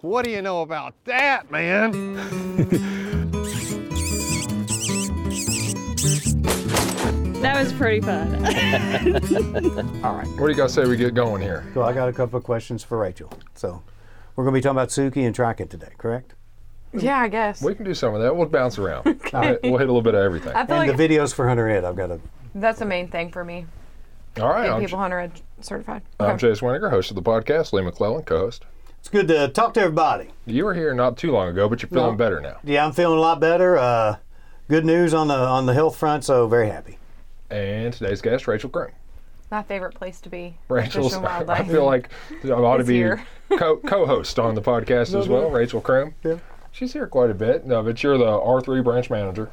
What do you know about that, man? That was pretty fun. All right. What do you guys say we get going here? So I got a couple of questions for Rachel. So we're going to be talking about Sookie and Track It today, correct? Yeah, I guess. We can do some of that. We'll bounce around. Okay. All right, we'll hit a little bit of everything. And like the videos for Hunter Ed, I've got to... That's the main thing for me. All right. Get people Hunter Ed certified. Okay. I'm Jay Sweniger, host of the podcast, Lee McClellan, co-host. It's good to talk to everybody. You were here not too long ago, but you're feeling better now. Yeah, I'm feeling a lot better. Good news on the health front, so very happy. And today's guest, Rachel Crum. My favorite place to be. Rachel's. I feel like I ought to be co-host on the podcast as well. Rachel Crum. Yeah. She's here quite a bit. No, but you're the R3 branch manager.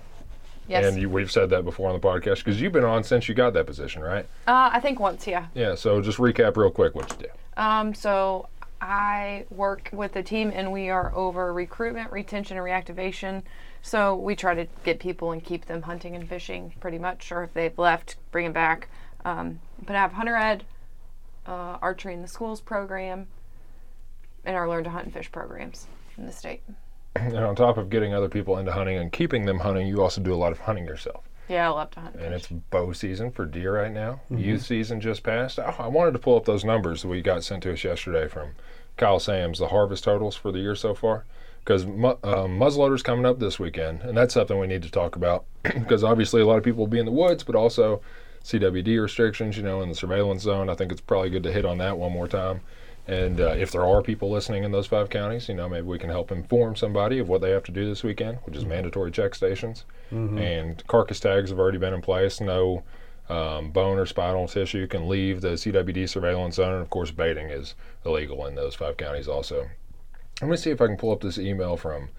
Yes. And we've said that before on the podcast because you've been on since you got that position, right? I think once, yeah. Yeah. So just recap real quick what you do. So I work with the team, and we are over recruitment, retention, and reactivation. So we try to get people and keep them hunting and fishing pretty much, or if they've left, bring them back. But I have Hunter Ed, Archery in the Schools program, and our Learn to Hunt and Fish programs in the state. And on top of getting other people into hunting and keeping them hunting, you also do a lot of hunting yourself. Yeah, I love to hunt. And it's bow season for deer right now. Mm-hmm. Youth season just passed. Oh, I wanted to pull up those numbers that we got sent to us yesterday from Kyle Sams, the harvest totals for the year so far, because muzzleloader's coming up this weekend, and that's something we need to talk about because obviously a lot of people will be in the woods, but also CWD restrictions, you know, in the surveillance zone. I think it's probably good to hit on that one more time. And if there are people listening in those 5 counties, you know, maybe we can help inform somebody of what they have to do this weekend, which is mandatory check stations. Mm-hmm. And carcass tags have already been in place. No bone or spinal tissue can leave the CWD surveillance zone. And, of course, baiting is illegal in those 5 counties also. I'm going to see if I can pull up this email from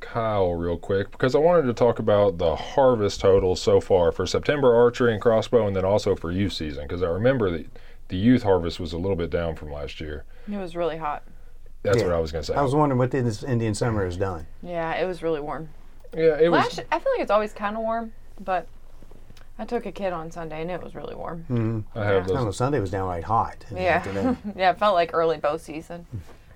Kyle real quick because I wanted to talk about the harvest totals so far for September archery and crossbow and then also for youth season because I remember that the youth harvest was a little bit down from last year. It was really hot. That's what I was going to say. I was wondering what this Indian summer has done. Yeah, it was really warm. Yeah, it was. I feel like it's always kind of warm, but I took a kid on Sunday and it was really warm. Mm-hmm. I know Sunday was downright hot. Yeah. Yeah, it felt like early bow season.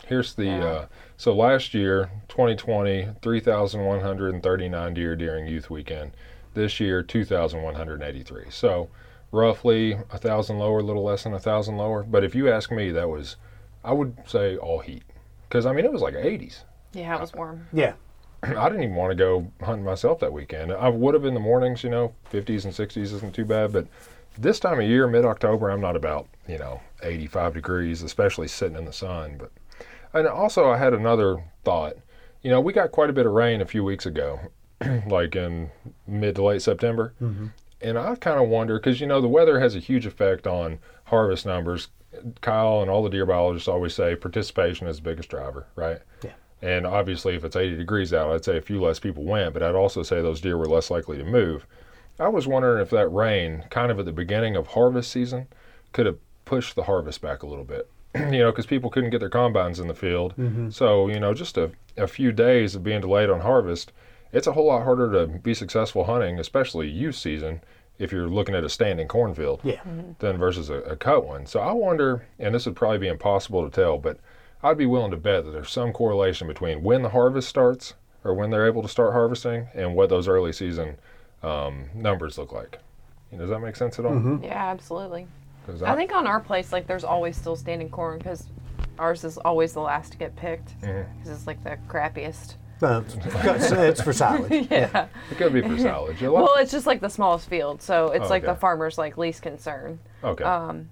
Here's the, so last year, 2020, 3,139 deer during youth weekend. This year, 2,183. So, roughly 1,000 lower, a little less than 1,000 lower. But if you ask me, that was, I would say all heat. Because, I mean, it was like 80s. Yeah, it was warm. Yeah. I didn't even want to go hunting myself that weekend. I would have in the mornings, you know, 50s and 60s isn't too bad. But this time of year, mid-October, I'm not about, you know, 85 degrees, especially sitting in the sun. But, and also, I had another thought. You know, we got quite a bit of rain a few weeks ago, like in mid to late September. Mm-hmm. And I kind of wonder, because, you know, the weather has a huge effect on harvest numbers. Kyle and all the deer biologists always say participation is the biggest driver, right? Yeah. And obviously, if it's 80 degrees out, I'd say a few less people went, but I'd also say those deer were less likely to move. I was wondering if that rain, kind of at the beginning of harvest season, could have pushed the harvest back a little bit. You know, because people couldn't get their combines in the field. Mm-hmm. So, you know, just a few days of being delayed on harvest, it's a whole lot harder to be successful hunting, especially youth season, if you're looking at a standing cornfield than versus a cut one. So I wonder, and this would probably be impossible to tell, but I'd be willing to bet that there's some correlation between when the harvest starts or when they're able to start harvesting and what those early season numbers look like. You know, does that make sense at all? Mm-hmm. Yeah, absolutely. I think on our place, like, there's always still standing corn because ours is always the last to get picked because it's, like, the crappiest. It's for silage. Yeah. It could be for silage. Well, it's just, like, the smallest field, so it's, like, the farmer's, like, least concern. Okay.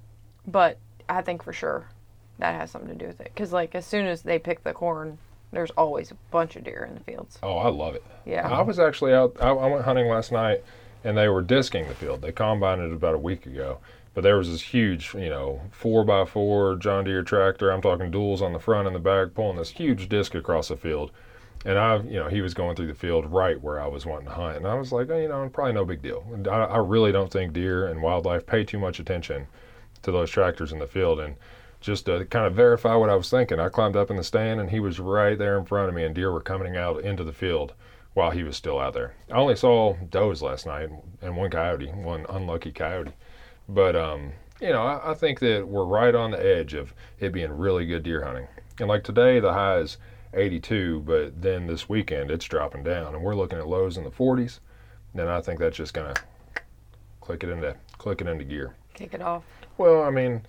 But I think for sure that has something to do with it because, like, as soon as they pick the corn, there's always a bunch of deer in the fields. Oh, I love it. Yeah. I was actually out. I went hunting last night, and they were disking the field. They combined it about a week ago. But there was this huge, you know, 4x4 John Deere tractor. I'm talking duals on the front and the back, pulling this huge disc across the field. And I, you know, he was going through the field right where I was wanting to hunt. And I was like, oh, you know, probably no big deal. I really don't think deer and wildlife pay too much attention to those tractors in the field. And just to kind of verify what I was thinking, I climbed up in the stand and he was right there in front of me and deer were coming out into the field while he was still out there. I only saw does last night and one unlucky coyote. But, you know, I think that we're right on the edge of it being really good deer hunting. And like today, the high is 82, but then this weekend it's dropping down, and we're looking at lows in the 40s. And I think that's just gonna click it into gear. Kick it off. Well, I mean,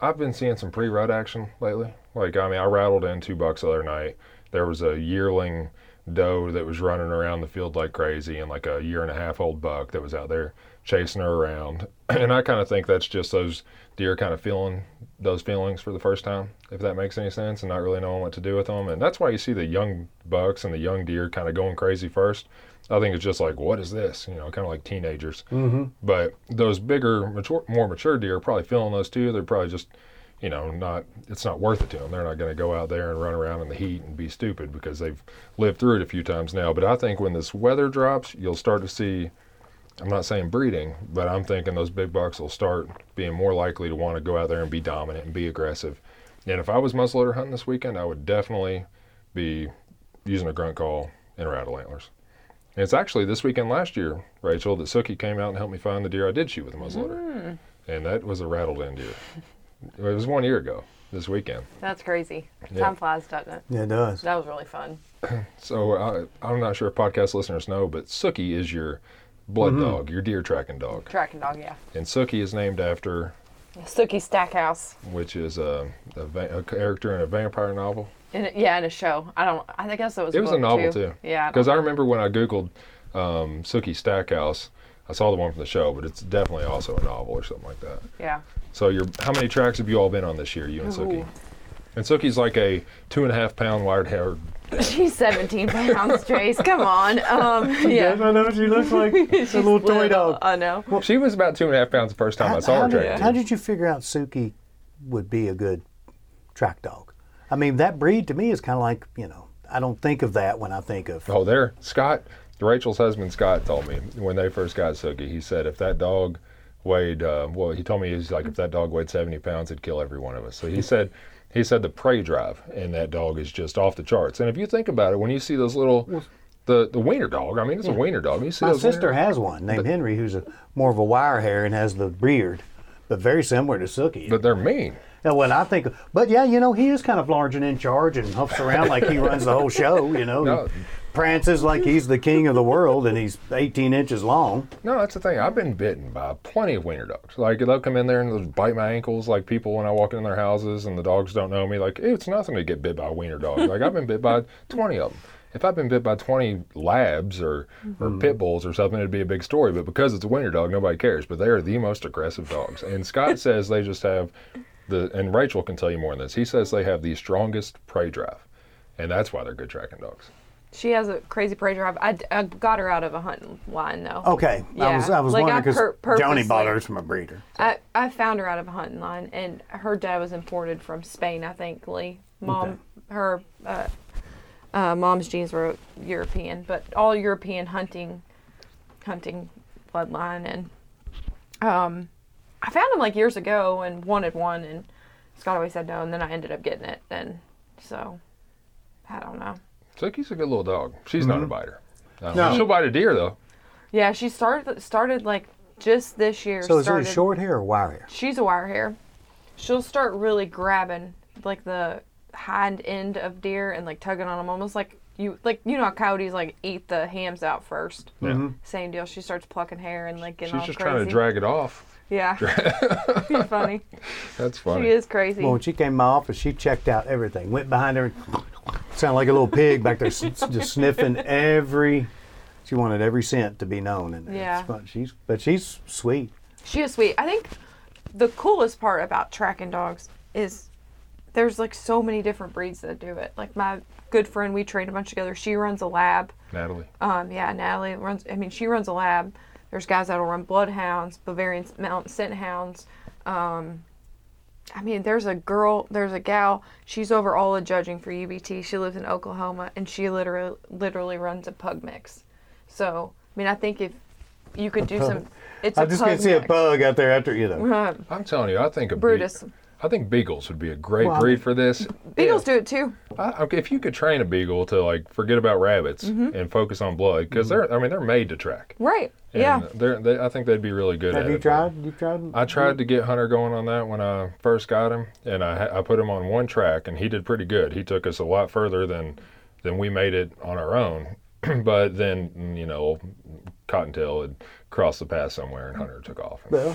I've been seeing some pre-rut action lately. Like, I mean, I rattled in $2 the other night. There was a yearling doe that was running around the field like crazy, and like a year and a half old buck that was out there chasing her around. And I kind of think that's just those deer kind of feeling those feelings for the first time, if that makes any sense, and not really knowing what to do with them. And that's why you see the young bucks and the young deer kind of going crazy first. I think it's just like, what is this? You know, kind of like teenagers. Mm-hmm. But those bigger, more mature deer are probably feeling those too. They're probably just, you know, it's not worth it to them. They're not going to go out there and run around in the heat and be stupid because they've lived through it a few times now. But I think when this weather drops, you'll start to see, I'm not saying breeding, but I'm thinking those big bucks will start being more likely to want to go out there and be dominant and be aggressive. And if I was muzzleloader hunting this weekend, I would definitely be using a grunt call and rattle antlers. And it's actually this weekend last year, Rachel, that Sookie came out and helped me find the deer I did shoot with a muzzleloader. Mm. And that was a rattled-in deer. It was 1 year ago, this weekend. That's crazy. Yeah. Time flies, doesn't it? Yeah, it does. That was really fun. So I'm not sure if podcast listeners know, but Sookie is your blood dog, your deer tracking dog. Tracking dog, yeah. And Sookie is named after... Sookie Stackhouse. Which is a character in a vampire novel. In a show. I guess it was a book, too. It was a novel, too. Yeah. Because I remember when I Googled Sookie Stackhouse, I saw the one from the show, but it's definitely also a novel or something like that. Yeah. So how many tracks have you all been on this year, you and Sookie? Ooh. And Sookie's like a 2.5-pound wired-haired... She's 17 pounds, Trace. Come on. Yeah. Yes, I know what she looks like. She's a little toy dog. I know. Well, she was about 2.5 pounds the first time I saw her track. How did you figure out Sookie would be a good track dog? I mean, that breed to me is kind of like, you know, I don't think of that when I think of... Oh, there. Scott, Rachel's husband, Scott, told me when they first got Sookie, he said if that dog weighed, he told me he's like, if that dog weighed 70 pounds, it'd kill every one of us. So he said the prey drive in that dog is just off the charts. And if you think about it, when you see those little... The wiener dog. I mean, it's a wiener dog. You see my sister has one named Henry, who's more of a wire hair and has the beard, but very similar to Sookie. But they're mean. Well, I think, but yeah, you know, he is kind of large and in charge and humps around like he runs the whole show, you know. No. Prances like he's the king of the world and he's 18 inches long. No, that's the thing. I've been bitten by plenty of wiener dogs. Like, they'll come in there and they'll bite my ankles like people when I walk in their houses and the dogs don't know me. Like, it's nothing to get bit by a wiener dog. Like, I've been bit by 20 of them. If I'd been bit by 20 labs or pit bulls or something, it'd be a big story. But because it's a wiener dog, nobody cares. But they are the most aggressive dogs. And Scott says they just have... And Rachel can tell you more on this. He says they have the strongest prey drive, and that's why they're good tracking dogs. She has a crazy prey drive. I got her out of a hunting line, though. Okay. Yeah. I was like wondering because Johnny bought hers from a breeder. So. I found her out of a hunting line, and her dad was imported from Spain, I think, Lee. Mom's genes were European, but all European hunting bloodline, and... I found him like years ago and wanted one, and Scott always said no, and then I ended up getting it. And so, I don't know. Sookie's a good little dog. She's not a biter. No. She'll bite a deer though. Yeah, she started like just this year. So is it short hair or wire hair? She's a wire hair. She'll start really grabbing like the hind end of deer and like tugging on them, almost like you know how coyotes like eat the hams out first. Yeah. Same deal. She starts plucking hair and like getting all crazy. She's just trying to drag it off. Yeah. She's funny. That's funny. She is crazy. Well, when she came to my office, she checked out everything. Went behind her, sounded like a little pig back there, just sniffing every. She wanted every scent to be known, and yeah, it's fun. She's sweet. She is sweet. I think the coolest part about tracking dogs is there's like so many different breeds that do it. Like my good friend, we trained a bunch together. She runs a lab. Natalie. Natalie runs. I mean, she runs a lab. There's guys that'll run bloodhounds, Bavarian mountain scent hounds. I mean, there's a gal, she's over all the judging for UBT. She lives in Oklahoma, and she literally runs a pug mix. So, I mean, I think if you could do some, it's a pug mix. I'm just going to see a pug out there after, you know. I'm telling you, I think a Brutus. I think beagles would be a great breed for this. Beagles do it too. Okay, if you could train a beagle to like forget about rabbits and focus on blood, because they're made to track. Right. And I think they'd be really good. Have you tried? I tried to get Hunter going on that when I first got him, and I put him on one track, and he did pretty good. He took us a lot further than we made it on our own. But then, Cottontail had crossed the path somewhere and Hunter took off. Well,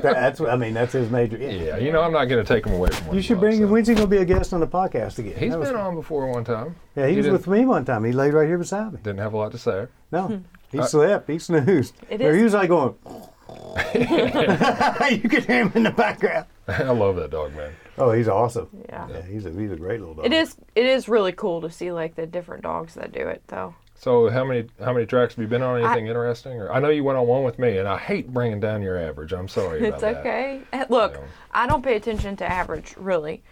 that's his major. Yeah, I'm not going to take him away from one. You should bring him. When's he going to be a guest on the podcast again? He's been on before one time. Yeah, he was with me one time. He laid right here beside me. Didn't have a lot to say. No, he slept. He snoozed. He was like going. You could hear him in the background. I love that dog, man. Oh, he's awesome. Yeah, he's a great little dog. It is really cool to see like the different dogs that do it though. So how many tracks have you been on? Anything interesting? Or I know you went on one with me, and I hate bringing down your average. I'm sorry about that. It's okay. Look, I don't pay attention to average really,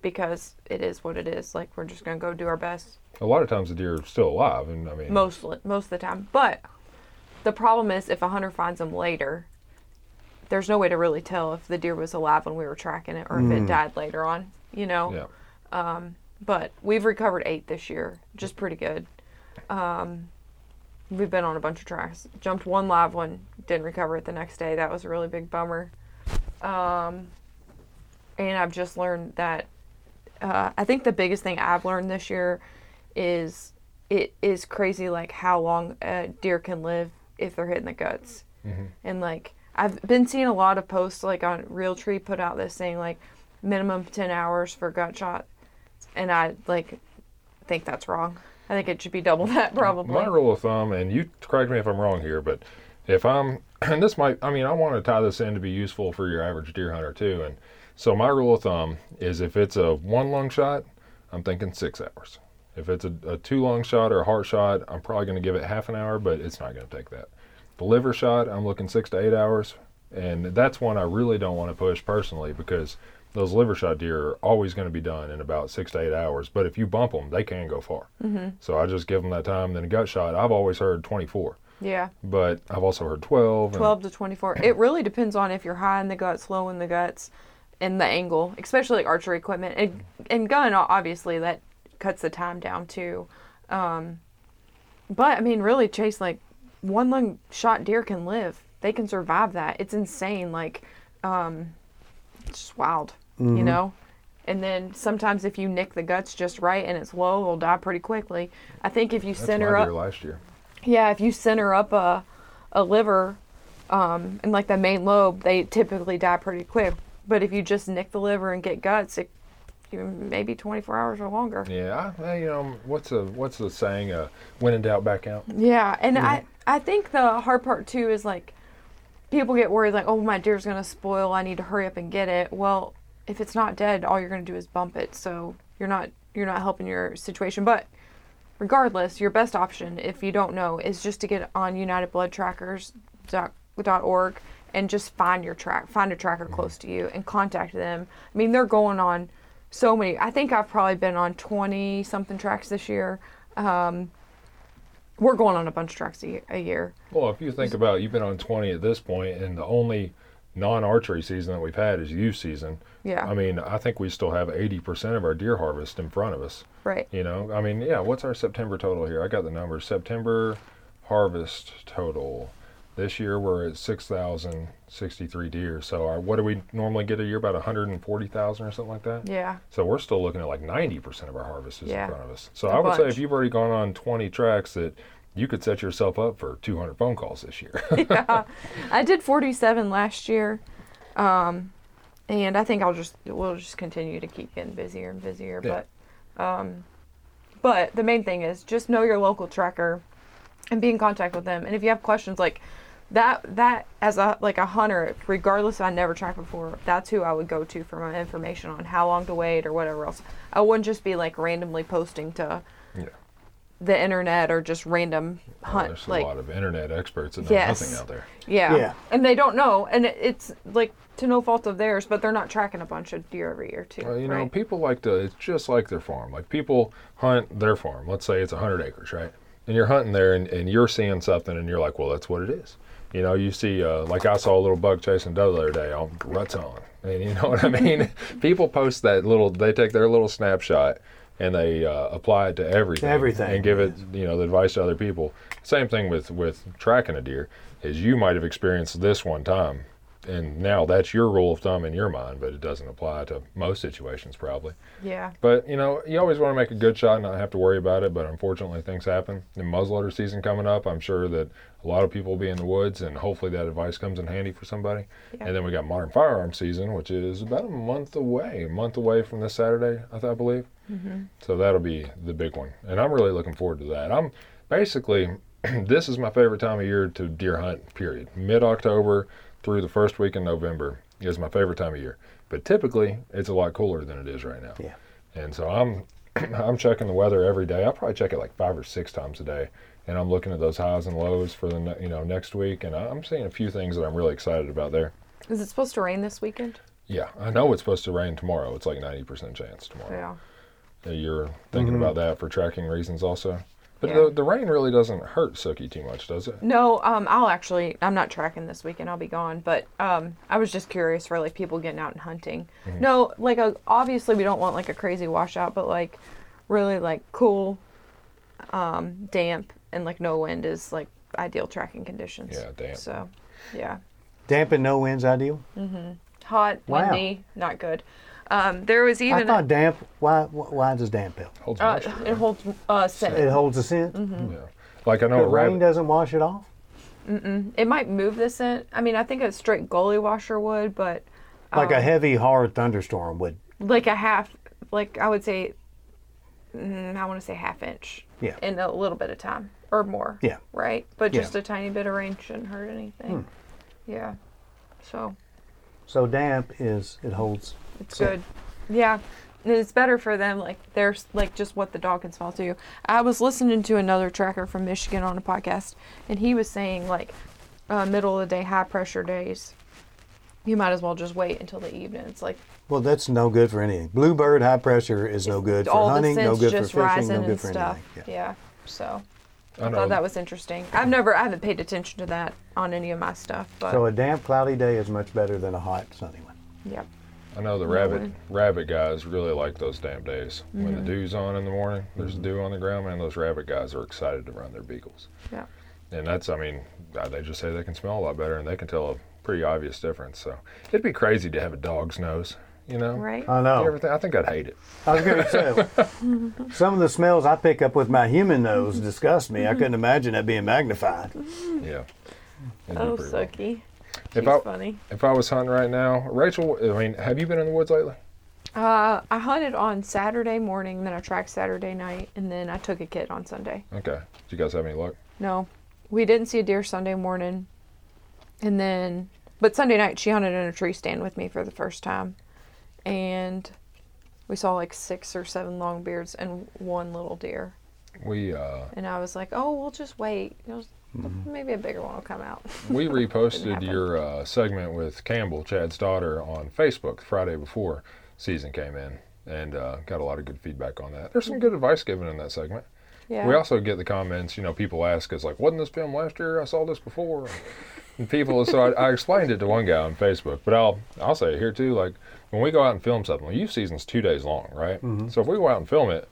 because it is what it is. Like we're just gonna go do our best. A lot of times the deer are still alive, and I mean most of the time. But the problem is if a hunter finds them later. There's no way to really tell if the deer was alive when we were tracking it or if it died later on, Yeah. But we've recovered 8 this year, which is pretty good. We've been on a bunch of tracks. Jumped one live one, didn't recover it the next day. That was a really big bummer. And I've just learned that I think the biggest thing I've learned this year is it is crazy like how long a deer can live if they're hitting the guts. Mm-hmm. And like... I've been seeing a lot of posts like on Realtree put out this thing like minimum 10 hours for gut shot, and I like think that's wrong. I think it should be double that probably. My rule of thumb, and you correct me if I'm wrong here, but if I'm, and this might, I mean, I want to tie this in to be useful for your average deer hunter too, and so my rule of thumb is if it's a one lung shot, I'm thinking 6 hours. If it's a 2 lung shot or a heart shot, I'm probably going to give it half an hour, but it's not going to take that. The liver shot, I'm looking 6 to 8 hours, and that's one I really don't want to push personally because those liver shot deer are always going to be done in about 6 to 8 hours, but if you bump them, they can go far. Mm-hmm. So I just give them that time. Then a gut shot, I've always heard 24. Yeah. But I've also heard 12. 12 to 24. It really depends on if you're high in the guts, low in the guts, and the angle, especially like archery equipment. And gun, obviously, that cuts the time down too. But, I mean, really, Chase, like, one lung shot deer can live. They can survive that. It's insane. Like, it's just wild, you know? And then sometimes if you nick the guts just right and it's low, it'll die pretty quickly. I think if you center up... last year. Yeah, if you center up a liver and like the main lobe, they typically die pretty quick. But if you just nick the liver and get guts, it maybe 24 hours or longer. Yeah, what's the saying? When in doubt, back out. Yeah, and I think the hard part too is like people get worried like, oh, my deer's gonna spoil. I need to hurry up and get it. Well, if it's not dead, all you're gonna do is bump it. So you're not helping your situation. But regardless, your best option if you don't know is just to get on UnitedBloodTrackers.org and just find a tracker close to you and contact them. I mean, they're going on. So many. I think I've probably been on 20-something tracks this year. We're going on a bunch of tracks a year. Well, if you think about it, you've been on 20 at this point, and the only non-archery season that we've had is youth season. Yeah. I mean, I think we still have 80% of our deer harvest in front of us. Right. I mean, yeah, what's our September total here? I got the numbers. September harvest total. This year we're at 6,063 deer. So what do we normally get a year? About 140,000 or something like that? Yeah. So we're still looking at like 90% of our harvest is in front of us. So I would say if you've already gone on 20 tracks that you could set yourself up for 200 phone calls this year. Yeah. I did 47 last year. And I think we'll just continue to keep getting busier and busier. Yeah. But the main thing is just know your local tracker and be in contact with them. And if you have questions like that as a hunter, regardless if I never tracked before, that's who I would go to for my information on how long to wait or whatever else. I wouldn't just be like randomly posting to the internet or just random hunt. There's a lot of internet experts that know nothing out there. Yeah. And they don't know. And it's like to no fault of theirs, but they're not tracking a bunch of deer every year too. Well, right? People like to, it's just like their farm. Like people hunt their farm. Let's say it's 100 acres, right? And you're hunting there and you're seeing something and you're like, well, that's what it is. You know, you see, like I saw a little bug chasing doe the other day, all ruts on. And you know what I mean? People post that little, they take their little snapshot and they apply it to everything. And give it, you know, the advice to other people. Same thing with tracking a deer, is you might have experienced this one time. And now that's your rule of thumb in your mind, but it doesn't apply to most situations probably. Yeah. But, you know, you always want to make a good shot and not have to worry about it, but unfortunately things happen. The muzzleloader season coming up, I'm sure that a lot of people will be in the woods, and hopefully that advice comes in handy for somebody. Yeah. And then we got modern firearm season, which is about a month away from this Saturday, I believe. Mm-hmm. So that'll be the big one. And I'm really looking forward to that. I'm basically, this is my favorite time of year to deer hunt, period. Mid-October through the first week in November is my favorite time of year. But typically, it's a lot cooler than it is right now. Yeah. And so I'm checking the weather every day. I probably check it like 5 or 6 times a day. And I'm looking at those highs and lows for the next week. And I'm seeing a few things that I'm really excited about there. Is it supposed to rain this weekend? Yeah, I know it's supposed to rain tomorrow. It's like 90% chance tomorrow. Yeah. You're thinking about that for tracking reasons also? But yeah. the rain really doesn't hurt Sookie too much, does it? No, I'm not tracking this weekend. I'll be gone. But I was just curious for, like, people getting out and hunting. Mm-hmm. No, like, obviously we don't want, like, a crazy washout, but, like, really, like, cool, damp, and, like, no wind is, like, ideal tracking conditions. Yeah, damp. So, yeah. Damp and no wind's ideal? Mm-hmm. Hot, windy, not good. There was even... I thought damp, why does damp help? Holds moisture, it holds scent. It holds the scent? Mm-hmm. Yeah. Like I know rain doesn't wash it off? Mm-mm. It might move the scent. I mean, I think a straight gully washer would, but... like a heavy, hard thunderstorm would... Like a half, like I would say, I want to say half inch. Yeah. In a little bit of time, or more. Yeah. Right? But just a tiny bit of rain shouldn't hurt anything. Hmm. Yeah. So damp is, it holds... It's good. Yeah. And it's better for them. Like, they're like just what the dog can smell too. I was listening to another tracker from Michigan on a podcast, and he was saying, like, middle of the day, high pressure days, you might as well just wait until the evening. It's like, well, that's no good for anything. Bluebird high pressure is no good for hunting, no good for fishing, no good for anything. Yeah. So I thought that was interesting. I haven't paid attention to that on any of my stuff. But. So a damp, cloudy day is much better than a hot, sunny one. Yep. I know the rabbit guys really like those damp days. Mm-hmm. When the dew's on in the morning, there's dew on the ground, man, those rabbit guys are excited to run their beagles. Yeah. And that's, I mean, they just say they can smell a lot better, and they can tell a pretty obvious difference. So it'd be crazy to have a dog's nose, you know? Right. I know. I think I'd hate it. I was going to say, some of the smells I pick up with my human nose disgust me. I couldn't imagine that being magnified. Yeah. Oh, Sookie. If I was hunting right now, Rachel, I mean, have you been in the woods lately? I hunted on Saturday morning, then I tracked Saturday night, and then I took a kid on Sunday. Okay. Did you guys have any luck? No. We didn't see a deer Sunday morning, and then, but Sunday night she hunted in a tree stand with me for the first time, and we saw like 6 or 7 longbeards and one little deer. And I was like, oh, we'll just wait. Maybe a bigger one will come out. We reposted your segment with Campbell, Chad's daughter, on Facebook the Friday before season came in, and got a lot of good feedback on that. There's some good advice given in that segment. Yeah. We also get the comments, you know, people ask us, like, wasn't this filmed last year? I saw this before. And people, so I explained it to one guy on Facebook, but I'll say it here too, like, when we go out and film something, youth season's 2 days long, right? Mm-hmm. So if we go out and film it,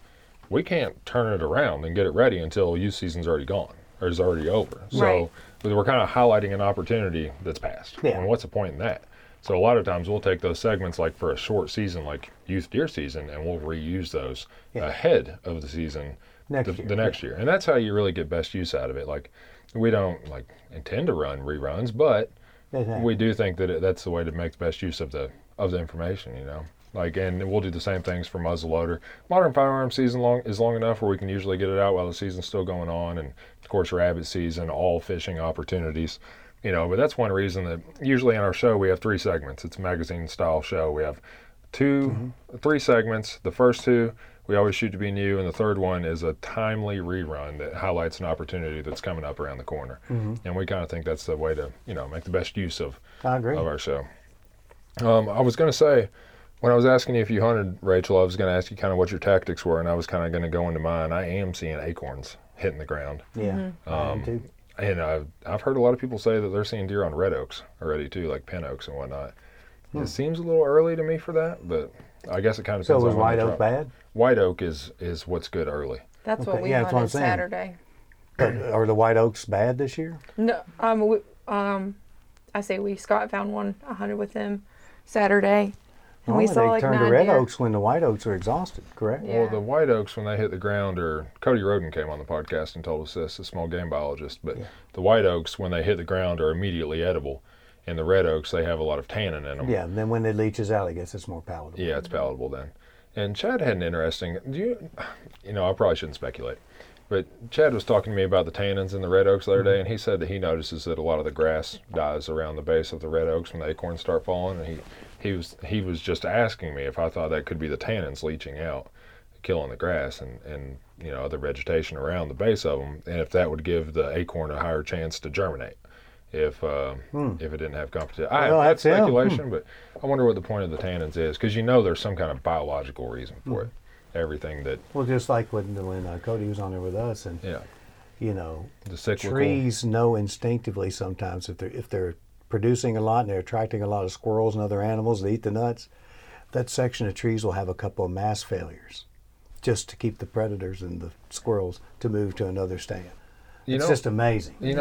we can't turn it around and get it ready until youth season's already gone. Or is already over. So we're kind of highlighting an opportunity that's passed. Yeah. And what's the point in that? So a lot of times we'll take those segments like for a short season, like youth deer season, and we'll reuse those ahead of the season next year. And that's how you really get best use out of it. Like, we don't like intend to run reruns, but we do think that that's the way to make the best use of the information, you know. Like, and we'll do the same things for muzzleloader. Modern firearm season is long enough where we can usually get it out while the season's still going on, and of course rabbit season, all fishing opportunities, you know. But that's one reason that usually in our show we have 3 segments. It's a magazine style show. We have 3 segments. The first 2 we always shoot to be new, and the third one is a timely rerun that highlights an opportunity that's coming up around the corner. Mm-hmm. And we kind of think that's the way to, you know, make the best use of our show. I was going to say, when I was asking you if you hunted, Rachel, I was going to ask you kind of what your tactics were, and I was kind of going to go into mine. I am seeing acorns hitting the ground. Yeah. Mm-hmm. And I've heard a lot of people say that they're seeing deer on red oaks already too, like pin oaks and whatnot. It seems a little early to me for that, but I guess it kind of depends. So was white oak bad? White oak is what's good early. That's okay. What we hunted Saturday. Are the white oaks bad this year? No, I say we. Scott found one. I hunted with him Saturday. And we saw like 9 deer. They turn to red oaks when the white oaks are exhausted, correct? Yeah. Well, the white oaks, when they hit the ground, or Cody Roden came on the podcast and told us this, a small game biologist, but the white oaks, when they hit the ground, are immediately edible. And the red oaks, they have a lot of tannin in them. Yeah, and then when it leaches out, I guess it's more palatable. Yeah, it's palatable then. And Chad had an interesting, I probably shouldn't speculate, but Chad was talking to me about the tannins in the red oaks the other day, and he said that he notices that a lot of the grass dies around the base of the red oaks when the acorns start falling, and he was just asking me if I thought that could be the tannins leaching out, killing the grass and other vegetation around the base of them, and if that would give the acorn a higher chance to germinate if it didn't have competition. That's speculation, but I wonder what the point of the tannins is, because there's some kind of biological reason for it. Everything that... Well, just like when Cody was on there with us, and, the cyclical. Trees know instinctively sometimes if they're producing a lot and they're attracting a lot of squirrels and other animals that eat the nuts, that section of trees will have a couple of mass failures just to keep the predators and the squirrels to move to another stand. It's just amazing that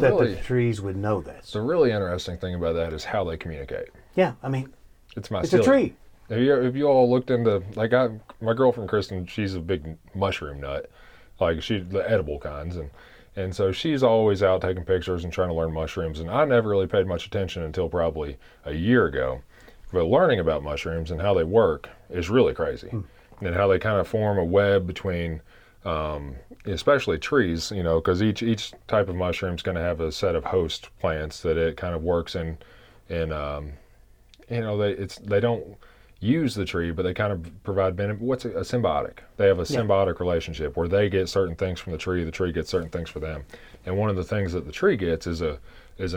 the trees would know that. The really interesting thing about that is how they communicate. Yeah, I mean, it's a tree. Have you all looked into, like, my girlfriend Kristen, she's a big mushroom nut, like she the edible kinds, and so she's always out taking pictures and trying to learn mushrooms, and I never really paid much attention until probably a year ago, but learning about mushrooms and how they work is really crazy, and how they kind of form a web between, especially trees, because each type of mushroom is going to have a set of host plants that it kind of works in, and they don't use the tree, but they kind of provide benefit. What's a symbiotic? They have a symbiotic relationship where they get certain things from the tree gets certain things for them. And one of the things that the tree gets is a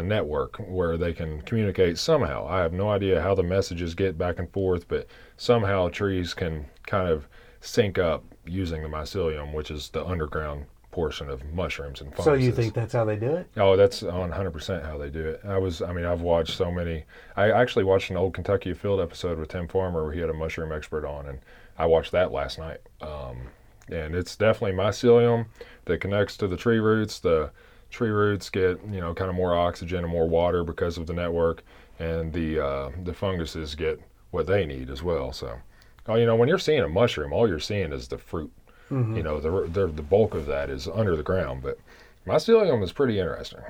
network where they can communicate somehow. I have no idea how the messages get back and forth, but somehow trees can kind of sync up using the mycelium, which is the underground portion of mushrooms and fungus. So you think that's how they do it? Oh, that's 100% how they do it. I've watched so many. I actually watched an old Kentucky Field episode with Tim Farmer where he had a mushroom expert on, and I watched that last night. And it's definitely mycelium that connects to the tree roots. The tree roots get, kind of more oxygen and more water because of the network, and the funguses get what they need as well. So, when you're seeing a mushroom, all you're seeing is the fruit. Mm-hmm. The bulk of that is under the ground, but mycelium is pretty interesting.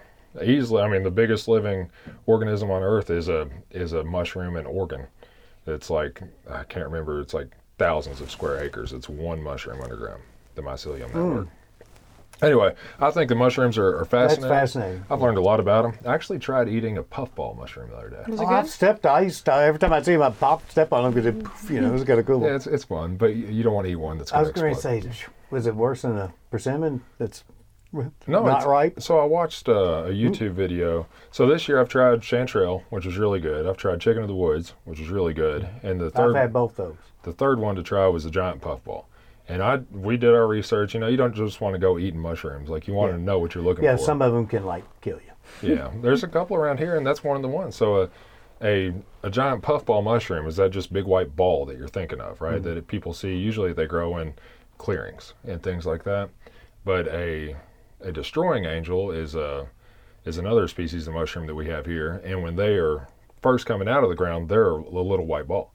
Easily, the biggest living organism on Earth is a mushroom in Oregon. It's like, I can't remember, it's like thousands of square acres. It's one mushroom underground, the mycelium network. Anyway, I think the mushrooms are fascinating. That's fascinating. I've learned a lot about them. I actually tried eating a puffball mushroom the other day. Was it good? Every time I see them, I step on them because it's got a cool one. Yeah, it's fun, but you don't want to eat one that's going to explode. I was going to say, was it worse than a persimmon that's not ripe? So I watched a YouTube video. So this year I've tried chanterelle, which was really good. I've tried chicken of the woods, which was really good. And I've had both those. The third one to try was a giant puffball. And we did our research. You don't just want to go eating mushrooms. Like, you want to know what you're looking for. Yeah, some of them can, like, kill you. Yeah, there's a couple around here, and that's one of the ones. So a giant puffball mushroom is that just big white ball that you're thinking of, right? Mm-hmm. That people see. Usually they grow in clearings and things like that. But a destroying angel is another species of mushroom that we have here. And when they are first coming out of the ground, they're a little white ball.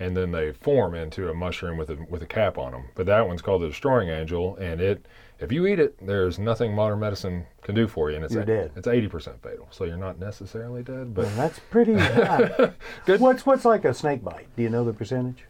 And then they form into a mushroom with a cap on them. But that one's called the destroying angel, and if you eat it, there's nothing modern medicine can do for you, and you're dead. It's 80% fatal, so you're not necessarily dead. But that's pretty high. Good. What's like a snake bite? Do you know the percentage?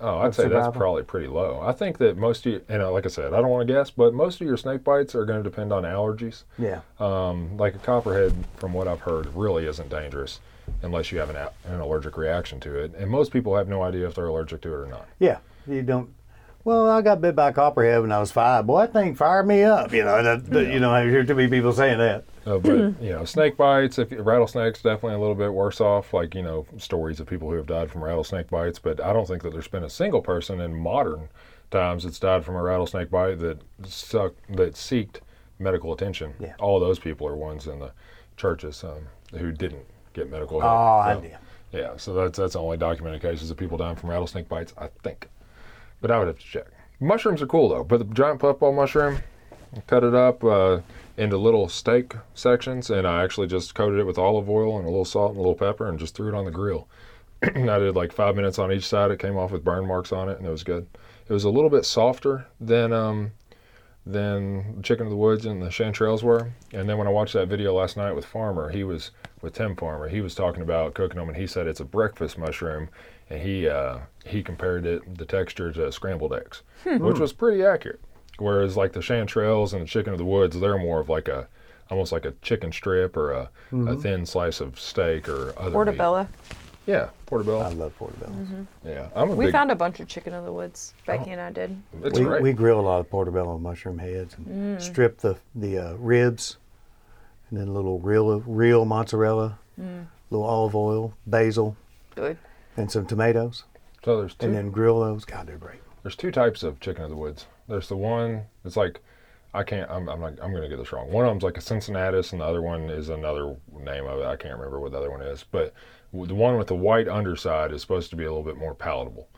Oh, I'd say survival? That's probably pretty low. I think that most of you, and like I said, I don't want to guess, but most of your snake bites are going to depend on allergies. Yeah. Like a copperhead, from what I've heard, really isn't dangerous unless you have an allergic reaction to it. And most people have no idea if they're allergic to it or not. Yeah, you don't. Well, I got bit by a copperhead when I was 5. Boy, that thing fired me up. I hear too many people saying that. But, snake bites, rattlesnakes, definitely a little bit worse off. Like, stories of people who have died from rattlesnake bites. But I don't think that there's been a single person in modern times that's died from a rattlesnake bite that seeked medical attention. Yeah. All those people are ones in the churches who didn't get medical help. Oh, so, I did. Yeah, so that's only documented cases of people dying from rattlesnake bites, I think. But I would have to check. Mushrooms are cool, though. But the giant puffball mushroom, cut it up into little steak sections, and I actually just coated it with olive oil and a little salt and a little pepper and just threw it on the grill. I did like 5 minutes on each side. It came off with burn marks on it, and it was good. It was a little bit softer than Chicken of the Woods and the chanterelles were. And then when I watched that video last night with Farmer, he was with Tim Farmer. He was talking about cooking them, and he said it's a breakfast mushroom, and he compared it, the texture, to scrambled eggs, which was pretty accurate. Whereas like the chanterelles and the Chicken of the Woods, they're more of like almost like a chicken strip or a thin slice of steak or other portobello. Meat. Yeah, portobello. I love portobello. Mm-hmm. Yeah, we found a bunch of Chicken of the Woods. Becky and I did. It's great. We grill a lot of portobello mushroom heads and strip the ribs, and then a little real mozzarella, little olive oil, basil, good, and some tomatoes. So there's two. And then grill those. God, they're great. There's two types of Chicken of the Woods. There's the one that's like, I'm gonna get this wrong. One of them's like a Cincinnatus, and the other one is another name of it. I can't remember what the other one is, but the one with the white underside is supposed to be a little bit more palatable.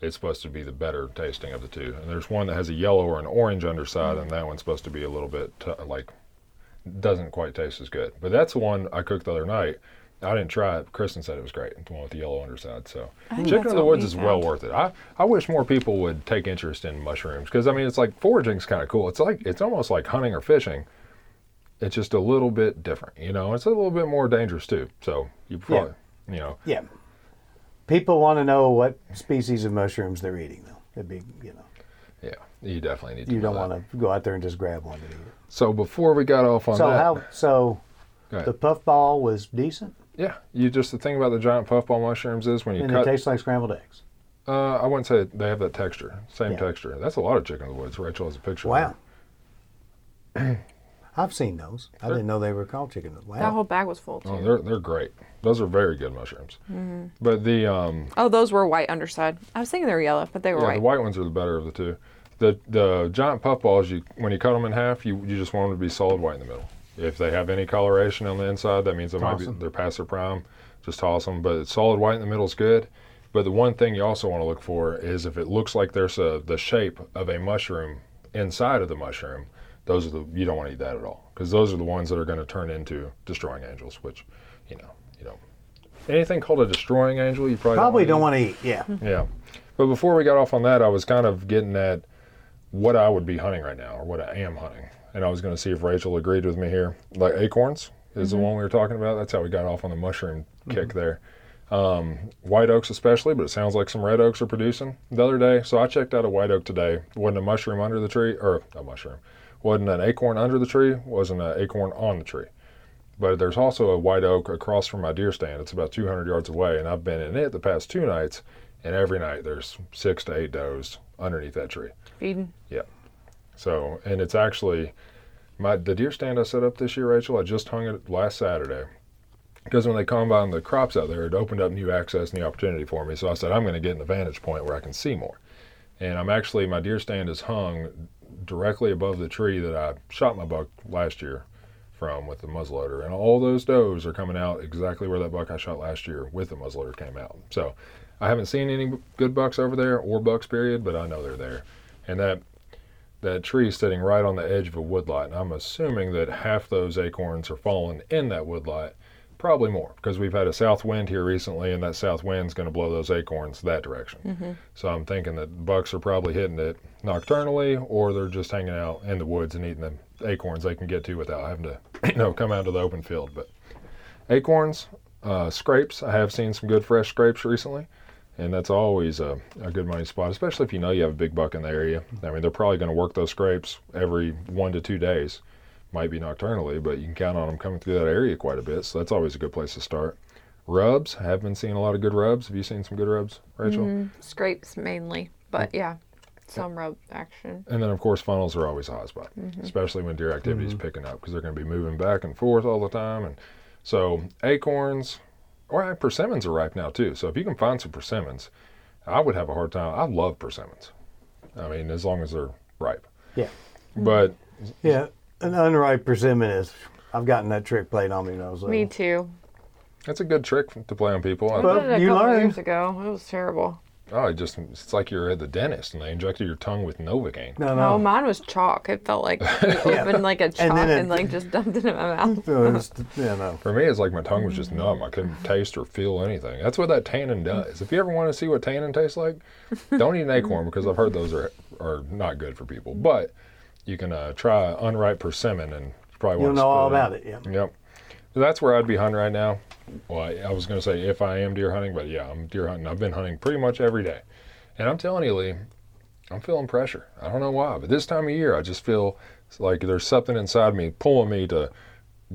It's supposed to be the better tasting of the two. And there's one that has a yellow or an orange underside, and that one's supposed to be a little bit doesn't quite taste as good. But that's the one I cooked the other night. I didn't try it. Kristen said it was great, the one with the yellow underside. So Chicken of the Woods is well worth it. I wish more people would take interest in mushrooms, because I mean it's like foraging's kind of cool. It's almost like hunting or fishing. It's just a little bit different, you know. It's a little bit more dangerous too. So you probably. You know. Yeah. People want to know what species of mushrooms they're eating, though. It'd be, you know. Yeah, you definitely need to. You don't want to go out there and just grab one and eat it. So before we got off on the puffball was decent. Yeah, the thing about the giant puffball mushrooms is when you cut. And it tastes like scrambled eggs. I wouldn't say they have that texture. Same texture. That's a lot of Chicken of the Woods. Rachel has a picture. Wow. I've seen those. I didn't know they were called Chicken of the Woods. Wow. That whole bag was full, too. Oh, they're great. Those are very good mushrooms. Mm-hmm. But the... those were white underside. I was thinking they were yellow, but they were white. Yeah, the white ones are the better of the two. The giant puffballs, when you cut them in half, you just want them to be solid white in the middle. If they have any coloration on the inside, that means they're past their prime. Just toss them. But solid white in the middle is good. But the one thing you also want to look for is if it looks like there's the shape of a mushroom inside of the mushroom, those are you don't want to eat that at all, because those are the ones that are going to turn into destroying angels, which, you know, you don't. Anything called a destroying angel, you probably don't want to eat. Yeah. But before we got off on that, I was kind of getting at what I would be hunting right now, or what I am hunting. And I was going to see if Rachel agreed with me here. Like acorns is the one we were talking about. That's how we got off on the mushroom kick there. White oaks especially, but it sounds like some red oaks are producing the other day. So I checked out a white oak today. Wasn't a mushroom under the tree, or a mushroom. Wasn't an acorn under the tree. Wasn't an acorn on the tree. But there's also a white oak across from my deer stand. It's about 200 yards away, and I've been in it the past two nights, and every night there's 6 to 8 does underneath that tree. Feeding. Yeah. So, and it's actually, the deer stand I set up this year, Rachel, I just hung it last Saturday. Because when they combined the crops out there, it opened up new access, new opportunity for me. So I said, I'm going to get an vantage point where I can see more. And I'm actually, my deer stand is hung directly above the tree that I shot my buck last year from with the muzzleloader, and all those does are coming out exactly where that buck I shot last year with the muzzleloader came out. So I haven't seen any good bucks over there, or bucks period, but I know they're there. And that tree sitting right on the edge of a woodlot, and I'm assuming that half those acorns are falling in that woodlot, probably more, because we've had a south wind here recently, and that south wind's going to blow those acorns that direction. Mm-hmm. So I'm thinking that bucks are probably hitting it nocturnally, or they're just hanging out in the woods and eating them acorns they can get to without having to, you know, come out to the open field. But acorns, scrapes, I have seen some good fresh scrapes recently, and that's always a good money spot, especially if you know you have a big buck in the area. I mean, they're probably going to work those scrapes every 1 to 2 days, might be nocturnally, but you can count on them coming through that area quite a bit, so that's always a good place to start. Rubs, I have been seeing a lot of good rubs. Have you seen some good rubs, Rachel? Mm-hmm. Scrapes mainly, but yeah. Some rub action. And then, of course, funnels are always a hot spot, especially when deer activity is picking up, because they're going to be moving back and forth all the time. And so acorns, or persimmons are ripe now, too. So if you can find some persimmons, I would have a hard time. I love persimmons. I mean, as long as they're ripe. Yeah. But... yeah. An unripe persimmon is. I've gotten that trick played on me when I was little. Me too. That's a good trick to play on people. I did it a couple years ago. It was terrible. Oh, it's like you're at the dentist and they injected your tongue with Novocaine. No, mine was chalk. It felt like opened like a chalk and like just dumped it in my mouth. For me, it's like my tongue was just numb. I couldn't taste or feel anything. That's what that tannin does. If you ever want to see what tannin tastes like, don't eat an acorn because I've heard those are not good for people. But you can try unripe persimmon and probably won't spill it. You'll know all about it, yeah. Yep. So that's where I'd be hunting right now. Well, I was going to say if I am deer hunting, but yeah, I'm deer hunting. I've been hunting pretty much every day. And I'm telling you, Lee, I'm feeling pressure. I don't know why, but this time of year, I just feel like there's something inside me pulling me to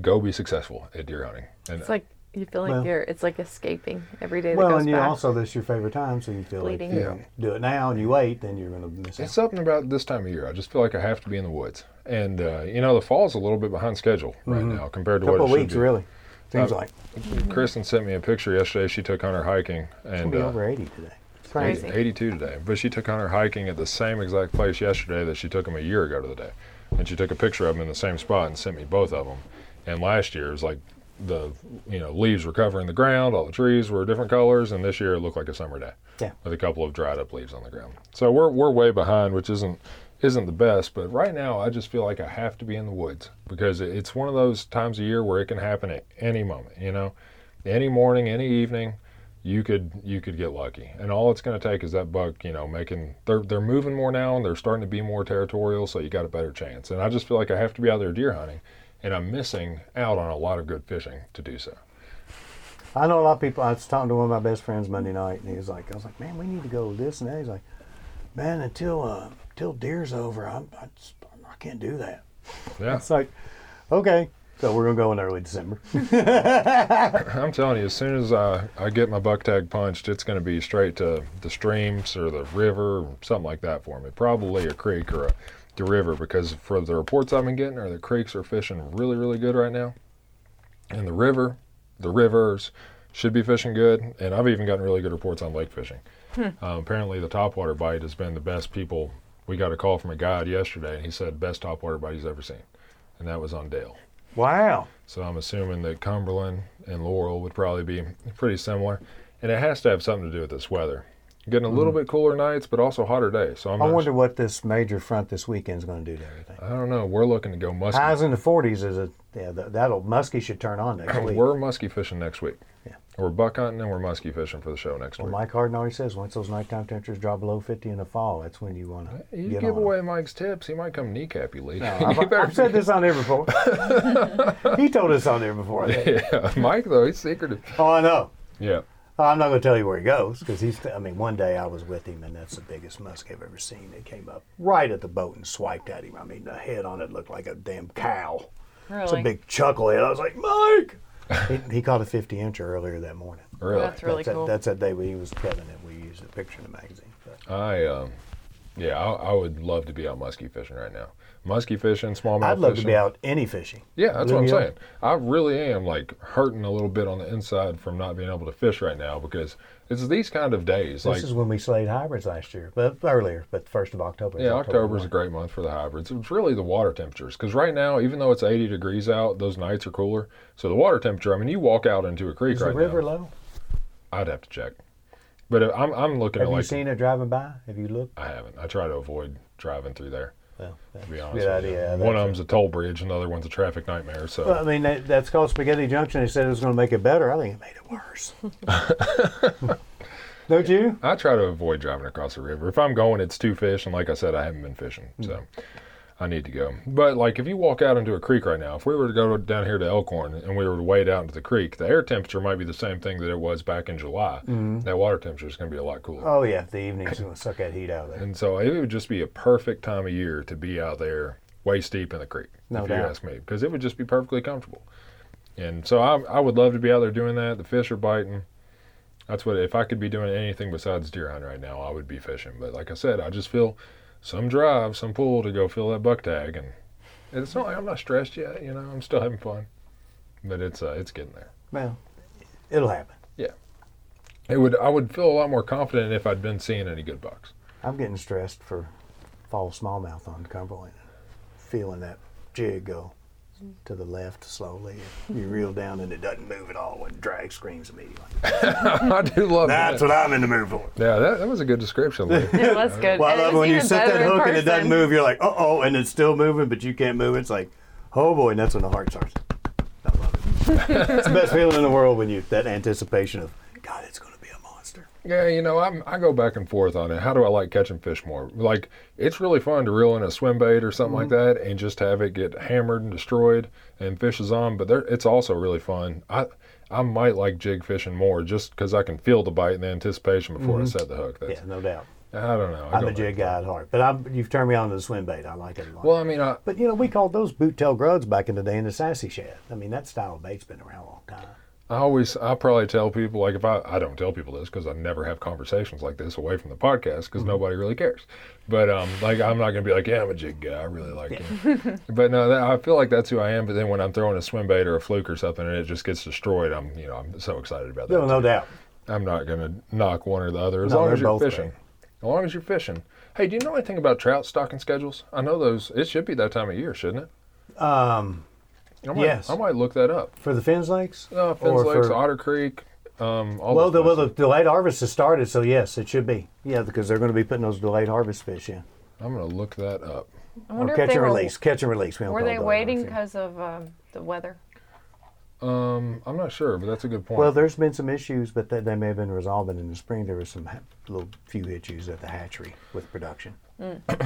go be successful at deer hunting. And it's like you feel like it's like escaping every day that goes by. Well, and you also, this is your favorite time, so you feel like you do it now and you wait, then you're going to miss it. It's something about this time of year. I just feel like I have to be in the woods. And, the fall's a little bit behind schedule right now compared to what it should be. A couple weeks, really. Seems like. Kristen sent me a picture yesterday she took on her hiking. And, it's over 80 today. It's crazy. 82 today. But she took on her hiking at the same exact place yesterday that she took them a year ago to the day. And she took a picture of them in the same spot and sent me both of them. And last year it was like the leaves were covering the ground, all the trees were different colors, and this year it looked like a summer day. Yeah. With a couple of dried up leaves on the ground. So we're way behind, which isn't the best, but right now I just feel like I have to be in the woods because it's one of those times of year where it can happen at any moment, any morning, any evening, you could get lucky. And all it's going to take is that buck, they're moving more now and they're starting to be more territorial. So you got a better chance. And I just feel like I have to be out there deer hunting and I'm missing out on a lot of good fishing to do so. I know a lot of people. I was talking to one of my best friends Monday night and I was like, man, we need to go this and that. He's like, man, until deer's over, I can't do that. Yeah. It's like, okay, so we're going to go in early December. I'm telling you, as soon as I get my buck tag punched, it's going to be straight to the streams or the river or something like that for me. Probably a creek or the river because for the reports I've been getting, the creeks are fishing really, really good right now. And the rivers should be fishing good. And I've even gotten really good reports on lake fishing. Apparently the topwater bite has been the best people. We got a call from a guide yesterday and he said best topwater bite he's ever seen. And that was on Dale. Wow. So I'm assuming that Cumberland and Laurel would probably be pretty similar. And it has to have something to do with this weather. Getting a little bit cooler nights, but also hotter days. So I wonder what this major front this weekend is going to do to everything. I don't know. We're looking to go musky. Highs in the 40s is musky should turn on next week. We're musky fishing next week. Yeah. We're buck hunting and we're musky fishing for the show next week. Mike Harden always says once those nighttime temperatures drop below 50 in the fall, that's when you want to. You give away Mike's tips, he might come kneecap you, Lee. No, I've said this on here before. He told us on here before. Yeah, Mike though, he's secretive. Oh, I know. Yeah. I'm not going to tell you where he goes because one day I was with him and that's the biggest musk I've ever seen. It came up right at the boat and swiped at him. I mean, the head on it looked like a damn cow. Really? It's a big chucklehead. I was like, Mike! He caught a 50-incher earlier that morning. Really? That's really cool. That's that day when he was pregnant and we used a picture in the magazine. But. I would love to be out musky fishing right now. Musky fishing, smallmouth fishing. I'd love to be out any fishing. Yeah, that's what I'm saying. I really am hurting a little bit on the inside from not being able to fish right now because it's these kind of days. This is when we slayed hybrids last year, but 1st of October. Yeah, October is a great month for the hybrids. It's really the water temperatures because right now, even though it's 80 degrees out, those nights are cooler. So the water temperature, you walk out into a creek right now. Is the river low? I'd have to check. But I'm looking at Have you seen it driving by? Have you looked? I haven't. I try to avoid driving through there. Well, that's to be honest, a good idea. One of them's a toll bridge, and the other one's a traffic nightmare. So that's called Spaghetti Junction. They said it was going to make it better. I think it made it worse. Don't you? I try to avoid driving across the river. If I'm going, it's to fish, and like I said, I haven't been fishing, so I need to go. But if you walk out into a creek right now, if we were to go down here to Elkhorn and we were to wade out into the creek, the air temperature might be the same thing that it was back in July. Mm-hmm. That water temperature is going to be a lot cooler. Oh yeah, the evening's going to suck that heat out of there. And so it would just be a perfect time of year to be out there waist deep in the creek, you ask me, because it would just be perfectly comfortable. And so I would love to be out there doing that. The fish are biting. That's what, if I could be doing anything besides deer hunting right now, I would be fishing. But like I said, I just feel some drive, some pull to go fill that buck tag, and it's not like I'm not stressed yet. I'm still having fun, but it's getting there. Well, it'll happen. Yeah, it would. I would feel a lot more confident if I'd been seeing any good bucks. I'm getting stressed for fall smallmouth on Cumberland, feeling that jig go to the left slowly. You reel down and it doesn't move at all and drag screams immediately. I do love that. That's what I'm in the mood for. Yeah, that was a good description. Lee. It was good. Well, I love when you set that hook and it doesn't move, you're like, uh-oh, and it's still moving, but you can't move it. It's like, oh boy, and that's when the heart starts. I love it. It's the best feeling in the world when you, that anticipation of, God, it's going to be a monster. Yeah, you know, I go back and forth on it. How do I like catching fish more? Like, it's really fun to reel in a swim bait or something like that and just have it get hammered and destroyed and fish is on, but it's also really fun. I might like jig fishing more just because I can feel the bite and the anticipation before I set the hook. That's, yeah, no doubt. I don't know. I'm a jig guy at heart, but you've turned me on to the swim bait. I like it a lot. Well, I mean, but you know, we called those boot-tail gruds back in the day in the sassy shad. I mean, that style of bait's been around a long time. I probably tell people, like, if I don't tell people this because I never have conversations like this away from the podcast because nobody really cares. But, like, I'm not going to be like, yeah, I'm a jig guy. I really like it. But, no, I feel like that's who I am. But then when I'm throwing a swim bait or a fluke or something and it just gets destroyed, I'm so excited about that. No doubt. I'm not going to knock one or the other as long as you're fishing. As long as you're fishing. Hey, do you know anything about trout stocking schedules? I know those. It should be that time of year, shouldn't it? Yes. I might look that up. For the Fins Lakes? No, Fins Lakes, Otter Creek. The delayed harvest has started, so yes, it should be. Yeah, because they're going to be putting those delayed harvest fish in. I'm going to look that up. Or catch and release. Catch and release. Were they waiting because of the weather? I'm not sure, but that's a good point. Well, there's been some issues, but they may have been resolved. In the spring, there were some few issues at the hatchery with production.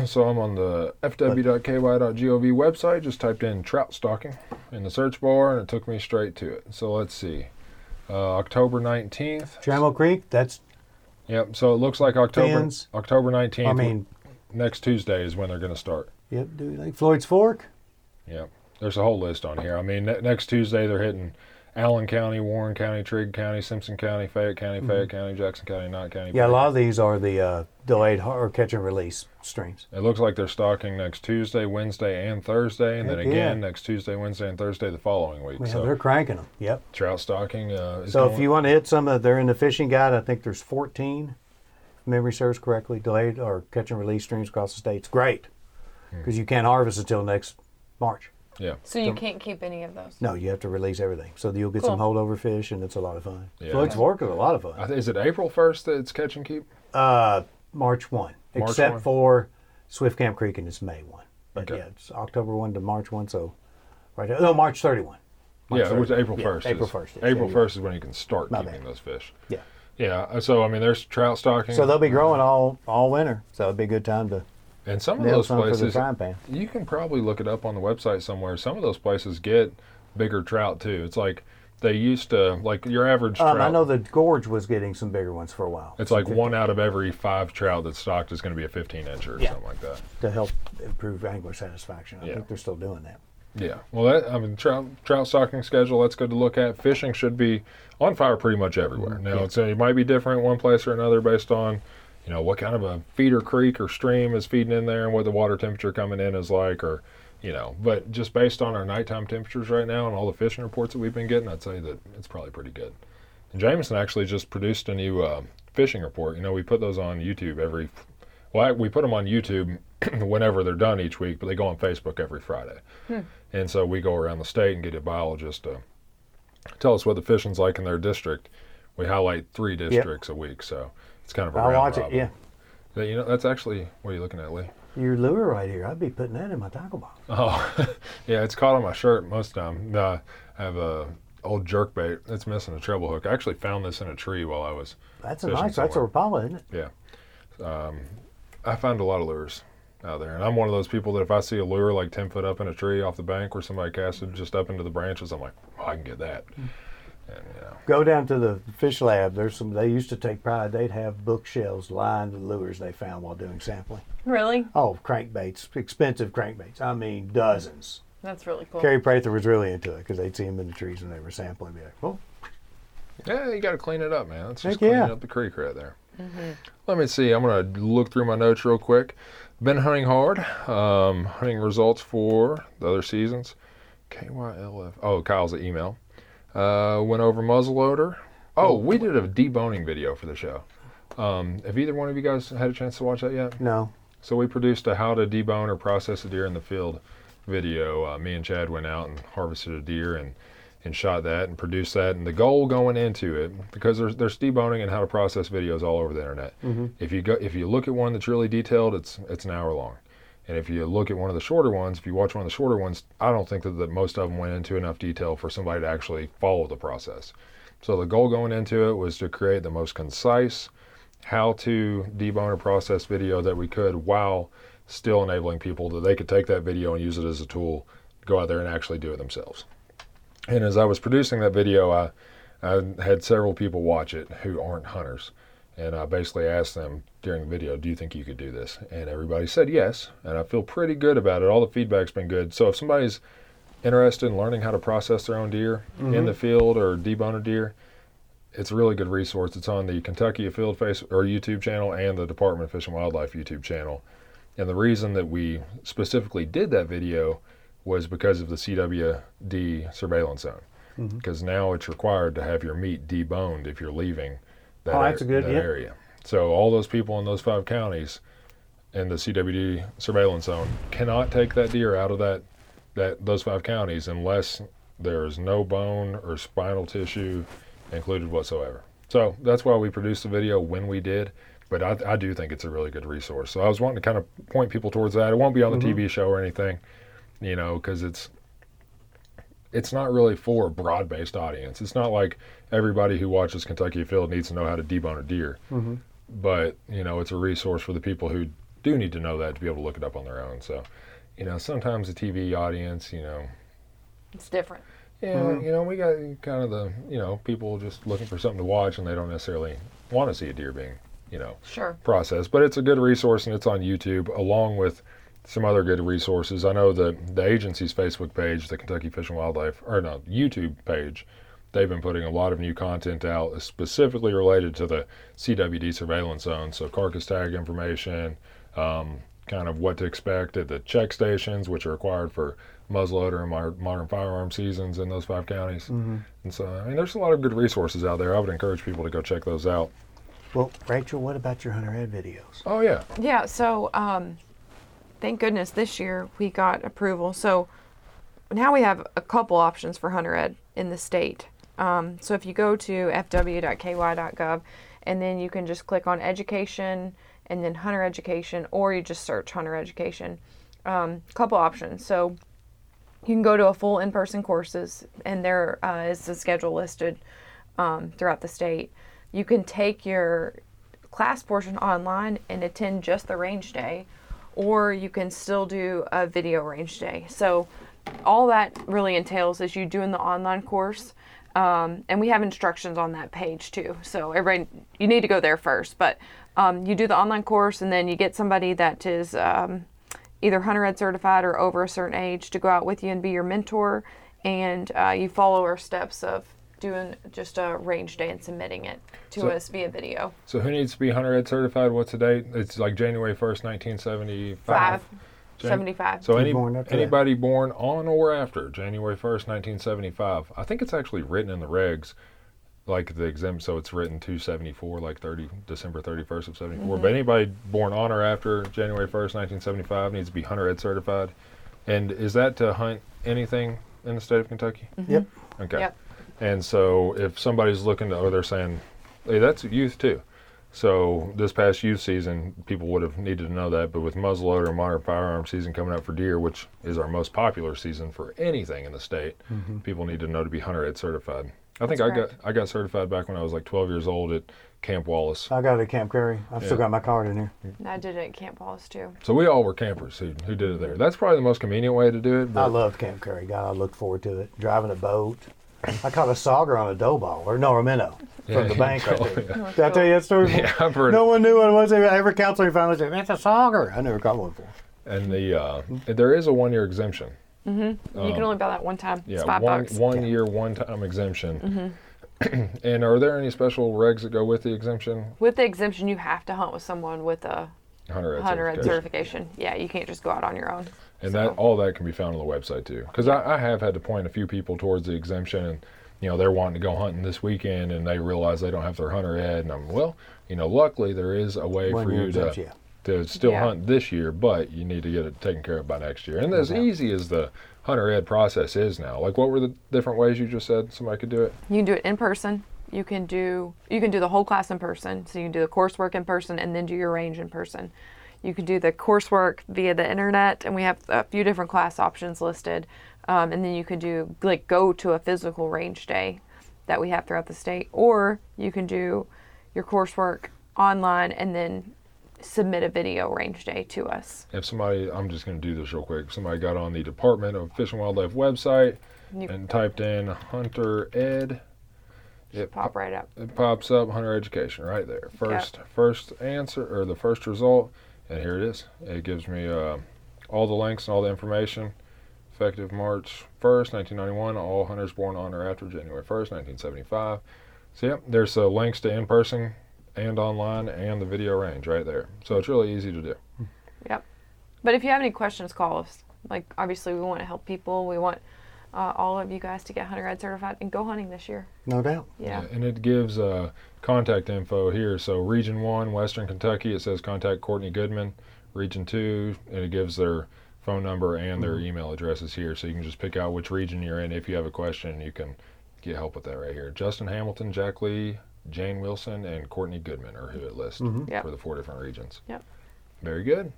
So I'm on the fw.ky.gov website. Just typed in trout stocking in the search bar, and it took me straight to it. So let's see, October 19th. Trammell Creek. That's. Yep. So it looks like October 19th. I mean, next Tuesday is when they're going to start. Yep. Do you like Floyd's Fork? Yep. There's a whole list on here. I mean, next Tuesday they're hitting Allen County, Warren County, Trigg County, Simpson County, Fayette County, Fayette County, Jackson County, Knott County. Yeah, a lot of these are the delayed or catch and release streams. It looks like they're stocking next Tuesday, Wednesday, and Thursday, and then again next Tuesday, Wednesday, and Thursday the following week. Yeah, so they're cranking them. Yep. Trout stocking. If you want to hit some, they're in the fishing guide. I think there's 14, if memory serves correctly, delayed or catch and release streams across the state. It's great because you can't harvest until next March. Yeah. So you can't keep any of those? No, you have to release everything. So you'll get some holdover fish, and it's a lot of fun. Yeah. Floyd's Fork is a lot of fun. Is it April 1st that it's catch and keep? March 1. Except for Swift Camp Creek, and it's May 1. But yeah, it's October 1 to March 1, so right there. No, March 31. It was April 1st. Yeah, April 1st. April 1st is when you can start keeping those fish. Yeah. Yeah, so, I mean, there's trout stocking. So they'll be growing all winter, so it'd be a good time to... And some of those places, you can probably look it up on the website somewhere. Some of those places get bigger trout, too. It's like they used to, like your average trout. I know the gorge was getting some bigger ones for a while. It's like 15. One out of every 5 trout that's stocked is going to be a 15-incher or something like that. To help improve angler satisfaction. I think they're still doing that. Yeah. Well, trout stocking schedule, that's good to look at. Fishing should be on fire pretty much everywhere. Now, it might be different one place or another based on, you know, what kind of a feeder creek or stream is feeding in there and what the water temperature coming in is like, or, you know, but just based on our nighttime temperatures right now and all the fishing reports that we've been getting, I'd say that it's probably pretty good. And Jameson actually just produced a new fishing report. You know, we put those on YouTube we put them on YouTube whenever they're done each week, but they go on Facebook every Friday. And so we go around the state and get a biologist to tell us what the fishing's like in their district. We highlight 3 districts a week, so... It's kind of a round robin. I'll watch it, yeah. You know, that's actually, what are you looking at, Lee? Your lure right here. I'd be putting that in my tackle box. Oh, yeah, it's caught on my shirt most of the time. I have an old jerkbait that's missing a treble hook. I actually found this in a tree while I was that's a Rapala, isn't it? Yeah. I found a lot of lures out there, and I'm one of those people that if I see a lure like 10 foot up in a tree off the bank where somebody casted just up into the branches, I'm like, oh, I can get that. And, you know. Go down to the fish lab. They used to take pride. They'd have bookshelves lined with lures they found while doing sampling. Really? Oh, crankbaits, expensive crankbaits. I mean, dozens. That's really cool. Carrie Prather was really into it because they'd see them in the trees when they were sampling. Be like, oh. Yeah, you got to clean it up, man. Let's just clean up the creek right there. Mm-hmm. Let me see. I'm going to look through my notes real quick. Been hunting hard. Hunting results for the other seasons. KYLF. Oh, Kyle's the email. Went over muzzleloader. Oh, we did a deboning video for the show. Have either one of you guys had a chance to watch that yet? No. So we produced a how to debone or process a deer in the field video. Me and Chad went out and harvested a deer and shot that and produced that. And the goal going into it, because there's deboning and how to process videos all over the internet. Mm-hmm. If you look at one that's really detailed, it's an hour long. And if you look at one of the shorter ones, if you watch one of the shorter ones, I don't think that most of them went into enough detail for somebody to actually follow the process. So the goal going into it was to create the most concise how to debone a process video that we could, while still enabling people that they could take that video and use it as a tool, go out there and actually do it themselves. And as I was producing that video, I had several people watch it who aren't hunters. And I basically asked them during the video, do you think you could do this? And everybody said yes, and I feel pretty good about it. All the feedback's been good. So if somebody's interested in learning how to process their own deer mm-hmm. in the field or debone a deer, it's a really good resource. It's on the Kentucky Field YouTube channel and the Department of Fish and Wildlife YouTube channel. And the reason that we specifically did that video was because of the CWD surveillance zone. Because mm-hmm. now it's required to have your meat deboned if you're leaving that area. So all those people in those 5 counties in the CWD surveillance zone cannot take that deer out of those 5 counties unless there is no bone or spinal tissue included whatsoever. So that's why we produced the video when we did, but I do think it's a really good resource. So I was wanting to kind of point people towards that. It won't be on the mm-hmm. TV show or anything, because it's not really for a broad-based audience. It's not like everybody who watches Kentucky Field needs to know how to debone a deer. Mm-hmm. But, it's a resource for the people who do need to know that to be able to look it up on their own. So, sometimes the TV audience, it's different. Yeah, mm-hmm. We got kind of the, people just looking for something to watch, and they don't necessarily want to see a deer being, processed. But it's a good resource, and it's on YouTube along with some other good resources. I know that the agency's Facebook page, the Kentucky Fish and Wildlife, YouTube page, they've been putting a lot of new content out specifically related to the CWD surveillance zone. So carcass tag information, kind of what to expect at the check stations, which are required for muzzleloader and modern firearm seasons in those 5 counties. Mm-hmm. And so, there's a lot of good resources out there. I would encourage people to go check those out. Well, Rachel, what about your Hunter Ed videos? Oh, yeah. Yeah, so... thank goodness this year we got approval. So now we have a couple options for Hunter Ed in the state. So if you go to fw.ky.gov, and then you can just click on education and then Hunter education, or you just search Hunter education. Couple options. So you can go to a full in-person courses, and there is the schedule listed throughout the state. You can take your class portion online and attend just the range day, or you can still do a video range day. So all that really entails is you doing the online course, and we have instructions on that page too. So everybody, you need to go there first, but you do the online course, and then you get somebody that is either Hunter Ed certified or over a certain age to go out with you and be your mentor, and you follow our steps of doing just a range day and submitting it to us via video. So who needs to be Hunter Ed certified? What's the date? It's like January 1st, 1975. 75. So anybody born on or after January 1st, 1975. I think it's actually written in the regs, like the exempt, so it's written 274, like December 31st of 74. Mm-hmm. But anybody born on or after January 1st, 1975 needs to be Hunter Ed certified. And is that to hunt anything in the state of Kentucky? Mm-hmm. Yep. Okay. Yep. And so if somebody's looking to, they're saying, hey, that's youth too. So this past youth season, people would have needed to know that, but with muzzleloader and modern firearm season coming up for deer, which is our most popular season for anything in the state, mm-hmm. people need to know to be Hunter Ed certified. I got certified back when I was like 12 years old at Camp Wallace. I got it at Camp Curry. I've still got my card in here. And I did it at Camp Wallace too. So we all were campers who did it there. That's probably the most convenient way to do it. I love Camp Curry. God, I look forward to it. Driving a boat. I caught a sauger on a dough ball, or no, a minnow, from the bank right there. Yeah. Did I tell you that story? Yeah, I've heard no one knew what it was. Every counselor finally said, that's a sauger. I never caught one before. And there is a one-year exemption. Mm-hmm. You can only buy that one time. Yeah, it's $5. One year, one-time exemption. Mm-hmm. And are there any special regs that go with the exemption? With the exemption, you have to hunt with someone with a Hunter Ed certification. Yeah, you can't just go out on your own. And that all that can be found on the website too, because I have had to point a few people towards the exemption, and they're wanting to go hunting this weekend, and they realize they don't have their Hunter Ed, and I'm luckily there is a way for you to to still hunt this year, but you need to get it taken care of by next year. And as easy as the Hunter Ed process is now, like what were the different ways you just said somebody could do it? You can do it in person. You can do the whole class in person. So you can do the coursework in person and then do your range in person. You can do the coursework via the internet, and we have a few different class options listed. And then you can do, like, go to a physical range day that we have throughout the state, or you can do your coursework online and then submit a video range day to us. If somebody, I'm just going to do this real quick, if somebody got on the Department of Fish and Wildlife website and typed in Hunter Ed, it pop right up. It pops up Hunter Education right there. First answer, or the first result, and here it is. It gives me all the links and all the information. Effective March 1st, 1991, all hunters born on or after January 1st, 1975. So yep, there's links to in-person and online and the video range right there. So it's really easy to do. Yep. But if you have any questions, call us. Like, obviously we want to help people. We want all of you guys to get Hunter Ed certified and go hunting this year. No doubt. Yeah. And it gives contact info here. So Region 1, Western Kentucky, it says contact Courtney Goodman. Region 2, and it gives their phone number and their email addresses here, so you can just pick out which region you're in. If you have a question, you can get help with that right here. Justin Hamilton, Jack Lee, Jane Wilson, and Courtney Goodman are who it lists for the four different regions. Yep. Very good.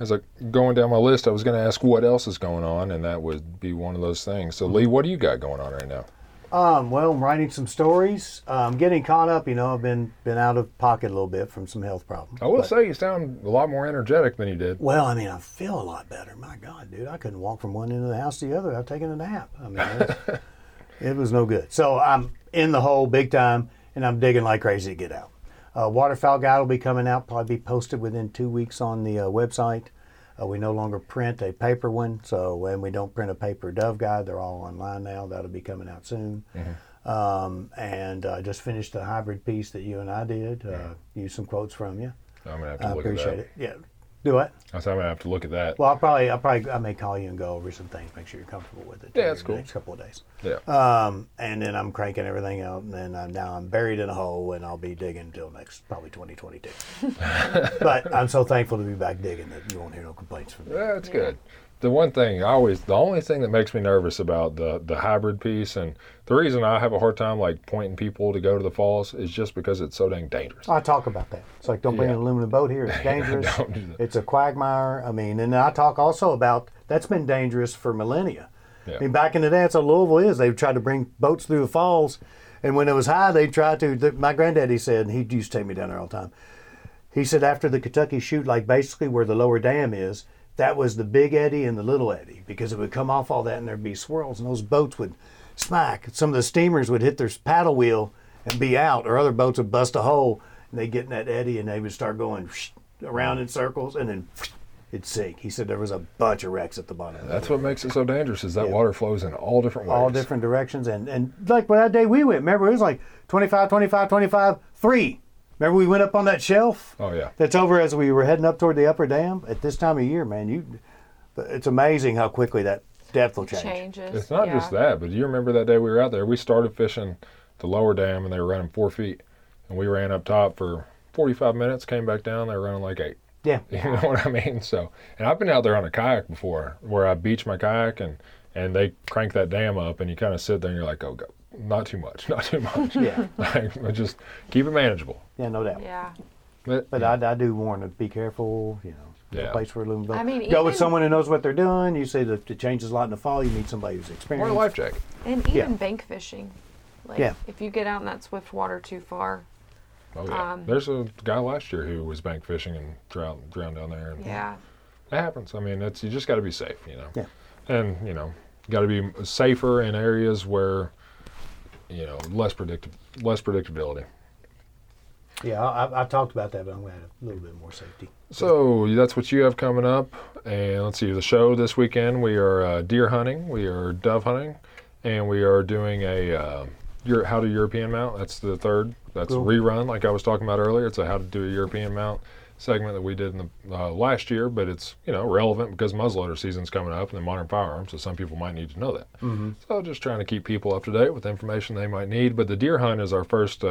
As I going down my list, I was going to ask what else is going on, and that would be one of those things. So, Lee, what do you got going on right now? Well, I'm writing some stories. I'm getting caught up. You know, I've been out of pocket a little bit from some health problems. I will say you sound a lot more energetic than you did. Well, I mean, I feel a lot better. My God, dude, I couldn't walk from one end of the house to the other without taking a nap. I mean, it was no good. So I'm in the hole big time, and I'm digging like crazy to get out. Waterfowl guide will be coming out, probably be posted within 2 weeks on the website. We no longer print a paper one, and we don't print a paper dove guide. They're all online now. That'll be coming out soon. Mm-hmm. And I just finished the hybrid piece that you and I did. Used some quotes from you. I'm gonna have to look at that. I appreciate it. Yeah. Do what? I said I'm gonna have to look at that. Well, I may call you and go over some things. Make sure you're comfortable with it. Yeah, that's cool. Next couple of days. Yeah. And then I'm cranking everything out, and then I'm buried in a hole, and I'll be digging until next probably 2022. But I'm so thankful to be back digging that you won't hear no complaints from me. Yeah, that's good. The only thing that makes me nervous about the hybrid piece, and the reason I have a hard time like pointing people to go to the falls is just because it's so dang dangerous. I talk about that. It's like, don't bring an aluminum boat here. It's dangerous. It's a quagmire. I mean, and I talk also about that's been dangerous for millennia. Yeah. I mean, back in the day, that's what Louisville is. They've tried to bring boats through the falls, and when it was high, they tried to. My granddaddy said, and he used to take me down there all the time. He said after the Kentucky Chute, like basically where the lower dam is, that was the big eddy and the little eddy, because it would come off all that and there'd be swirls and those boats would smack. Some of the steamers would hit their paddle wheel and be out, or other boats would bust a hole and they'd get in that eddy and they would start going around in circles and then it'd sink. He said there was a bunch of wrecks at the bottom. Yeah, that's what makes it so dangerous is that water flows in all different ways. All different directions. And like when that day we went, remember it was like 25, 25, 25, 3. Remember we went up on that shelf? Oh, yeah. That's over as we were heading up toward the upper dam? At this time of year, man, it's amazing how quickly that depth will change. It's not just that, but you remember that day we were out there, we started fishing the lower dam, and they were running 4 feet. And we ran up top for 45 minutes, came back down, they were running like 8. Yeah. You know what I mean? So, and I've been out there on a kayak before where I beach my kayak, and they crank that dam up, and you kind of sit there, and you're like, oh, go. Not too much. Yeah. Just keep it manageable. Yeah, no doubt. Yeah. But I do warn to be careful, you know. Yeah. Place for a little bit. I mean, go with someone who knows what they're doing. You see that it changes a lot in the fall. You need somebody who's experienced. Or a life jacket. And even bank fishing. Like, if you get out in that swift water too far. Oh, yeah. There's a guy last year who was bank fishing and drowned down there. And that happens. I mean, you just got to be safe, you know. Yeah. And, you know, got to be safer in areas where, you know, less predictability. Yeah, I've talked about that, but I'm going to add a little bit more safety. So that's what you have coming up. And let's see, the show this weekend, we are deer hunting, we are dove hunting, and we are doing a How to European Mount. That's the third. That's a rerun, like I was talking about earlier. It's a How to Do a European Mount segment that we did in the last year, but it's, you know, relevant because muzzleloader season's coming up and the modern firearms, so some people might need to know that. Mm-hmm. So just trying to keep people up to date with information they might need. But the deer hunt is our first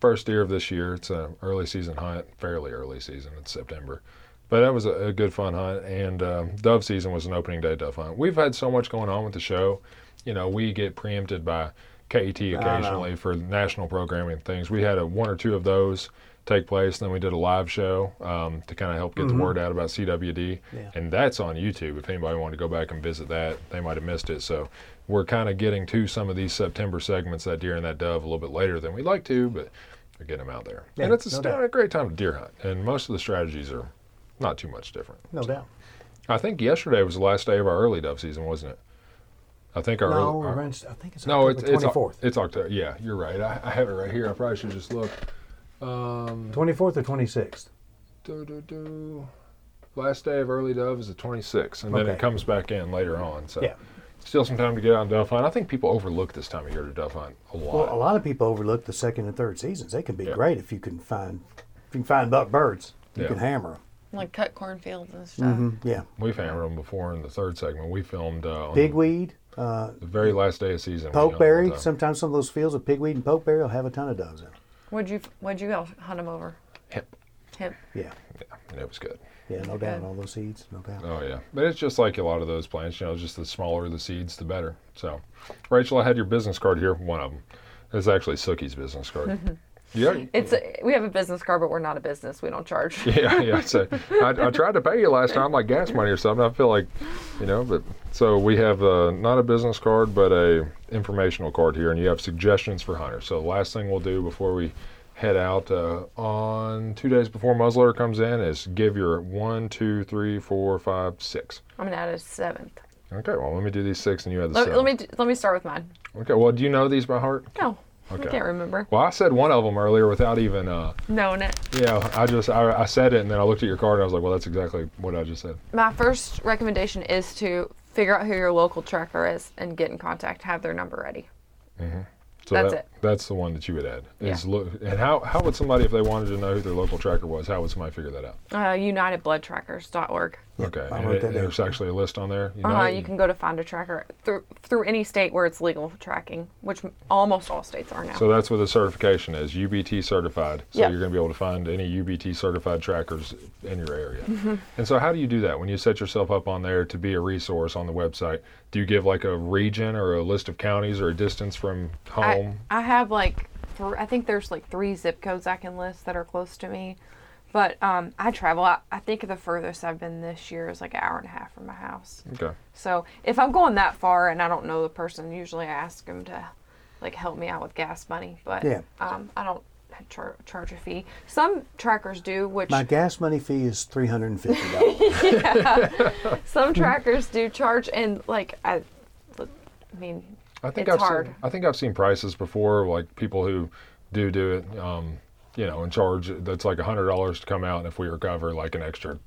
first deer of this year. It's an early season hunt, fairly early season. It's September. But that was a good fun hunt, and dove season was an opening day dove hunt. We've had so much going on with the show. You know, we get preempted by KET occasionally for national programming and things. We had one or two of those take place, and then we did a live show to kind of help get the word out about CWD. Yeah. And that's on YouTube. If anybody wanted to go back and visit that, they might have missed it. So we're kind of getting to some of these September segments, that deer and that dove, a little bit later than we'd like to, but we're getting them out there. Yeah, and it's a great time to deer hunt, and most of the strategies are not too much different. No doubt. I think yesterday was the last day of our early dove season, wasn't it? I think our it's October 24th. It's October. Yeah, you're right. I have it right here. I probably should just look. 24th or 26th? Last day of early dove is the 26th, and then it comes back in later on. So still some time to get out and dove hunt. I think people overlook this time of year to dove hunt a lot. Well, a lot of people overlook the second and third seasons. They can be great if you can find birds. You can hammer them. Like cut cornfields and stuff. Mm-hmm. Yeah. We've hammered them before in the third segment. We filmed pigweed. The very last day of season. Pokeberry. Sometimes some of those fields of pigweed and pokeberry will have a ton of doves in them. What'd you hunt them over? Hemp. Yeah, it was good. Yeah, no doubt. All those seeds, no doubt. Oh, yeah. But it's just like a lot of those plants, you know, just the smaller the seeds, the better. So, Rachel, I had your business card here, one of them. It's actually Sookie's business card. Yeah, we have a business card, but we're not a business. We don't charge. Yeah. So I tried to pay you last time, like gas money or something. I feel like, you know. But so we have not a business card, but a informational card here, and you have suggestions for hunters. So the last thing we'll do before we head out on 2 days before muzzleloader comes in is give your 1, 2, 3, 4, 5, 6. I'm gonna add a seventh. Okay, well let me do these six, and you add the seventh. Let me start with mine. Okay, well do you know these by heart? No. Okay. I can't remember. Well, I said one of them earlier without even knowing it. Yeah, I said it, and then I looked at your card, and I was like, well, that's exactly what I just said. My first recommendation is to figure out who your local tracker is and get in contact, have their number ready. Mm-hmm. So that's it. That's the one that you would add. And how would somebody, if they wanted to know who their local tracker was, how would somebody figure that out? UnitedBloodTrackers.org. Okay. There's actually a list on there? You can go to find a tracker through any state where it's legal for tracking, which almost all states are now. So that's what the certification is, UBT certified. So you're going to be able to find any UBT certified trackers in your area. Mm-hmm. And so how do you do that? When you set yourself up on there to be a resource on the website, do you give like a region or a list of counties or a distance from home? I have I think there's like 3 zip codes I can list that are close to me. But I travel. I think the furthest I've been this year is like an hour and a half from my house. Okay. So if I'm going that far and I don't know the person, usually I ask them to like help me out with gas money. But I don't charge a fee. Some trackers do, which... My gas money fee is $350. Yeah. Some trackers do charge, and like, I think I've seen prices before, like people who do it, and charge, that's like $100 to come out, and if we recover, like an extra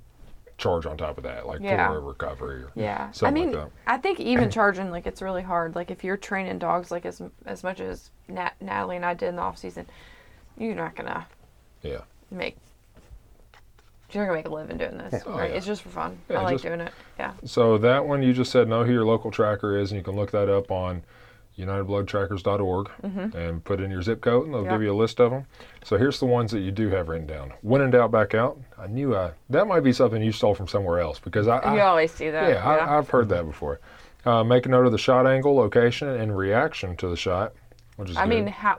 charge on top of that, like for a recovery or something like that. I think even charging, like, it's really hard. Like, if you're training dogs, like, as much as Natalie and I did in the off-season, you're not going to make a living doing this. Yeah. Right? Oh, yeah. It's just for fun. Yeah, I like doing it. Yeah. So that one you just said, know who your local tracker is, and you can look that up on UnitedBloodTrackers.org and put in your zip code, and they'll give you a list of them. So here's the ones that you do have written down. When in doubt, back out. I knew that might be something you stole from somewhere else, because you always see that. Yeah, yeah. I've heard that before. Make a note of the shot angle, location, and reaction to the shot, which is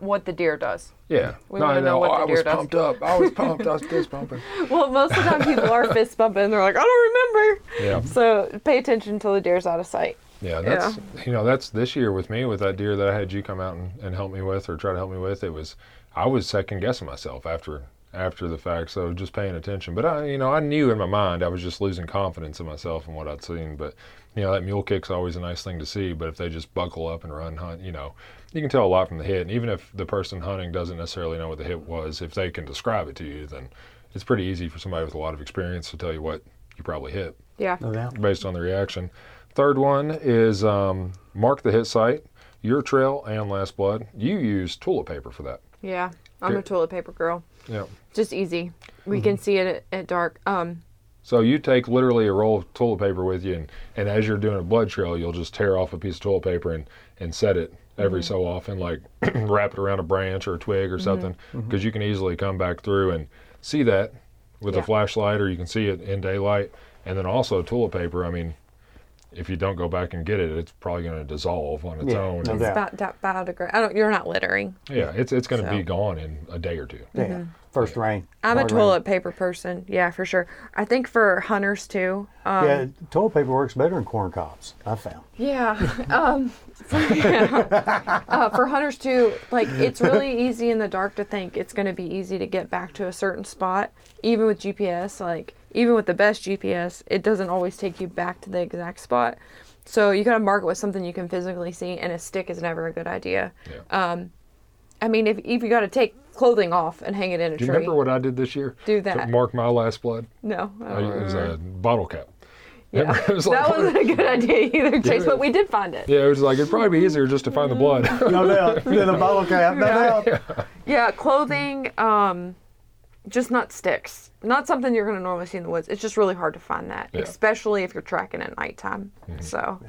what the deer does. Yeah. We want to know what the deer does. I was pumped up. I was fist pumping. Well, most of the time people are fist pumping, and they're like, I don't remember. Yeah. So pay attention till the deer's out of sight. Yeah, that's this year with me, with that deer that I had you come out and help me with, or try to help me with. It was, I was second guessing myself after the fact, so just paying attention. But I knew in my mind I was just losing confidence in myself and what I'd seen. But that mule kick's always a nice thing to see. But if they just buckle up and run hunt, you can tell a lot from the hit. And even if the person hunting doesn't necessarily know what the hit was, if they can describe it to you, then it's pretty easy for somebody with a lot of experience to tell you what you probably hit. Yeah, no doubt. Based on the reaction. Third one is mark the hit site, your trail, and last blood. You use toilet paper for that. Yeah, I'm a toilet paper girl. Yeah. Just easy. We can see it at dark. So you take literally a roll of toilet paper with you, and as you're doing a blood trail, you'll just tear off a piece of toilet paper and set it every mm-hmm. so often, like wrap it around a branch or a twig or mm-hmm. something, because mm-hmm. you can easily come back through and see that with a flashlight, or you can see it in daylight. And then also toilet paper, I mean, if you don't go back and get it, it's probably going to dissolve on its own. It's about biodegradable. You're not littering. Yeah, it's going to be gone in a day or two. Yeah, mm-hmm. First rain. I'm a toilet paper person. Yeah, for sure. I think for hunters too. Toilet paper works better than corn cobs, I've found. Yeah, for hunters too. Like, it's really easy in the dark to think it's going to be easy to get back to a certain spot, even with GPS. Like, even with the best GPS, it doesn't always take you back to the exact spot. So you gotta mark it with something you can physically see, and a stick is never a good idea. Yeah. I mean, if you gotta take clothing off and hang it in a tree. Do you remember what I did this year? Do that. To mark my last blood? No. It was a bottle cap. Yeah. That wasn't a good idea either, Chase, but we did find it. Yeah, it was like, it'd probably be easier just to find the blood. No doubt. Then a bottle cap. No doubt. Yeah, clothing, just not sticks. Not something you're going to normally see in the woods. It's just really hard to find that, especially if you're tracking at nighttime. Mm-hmm. So,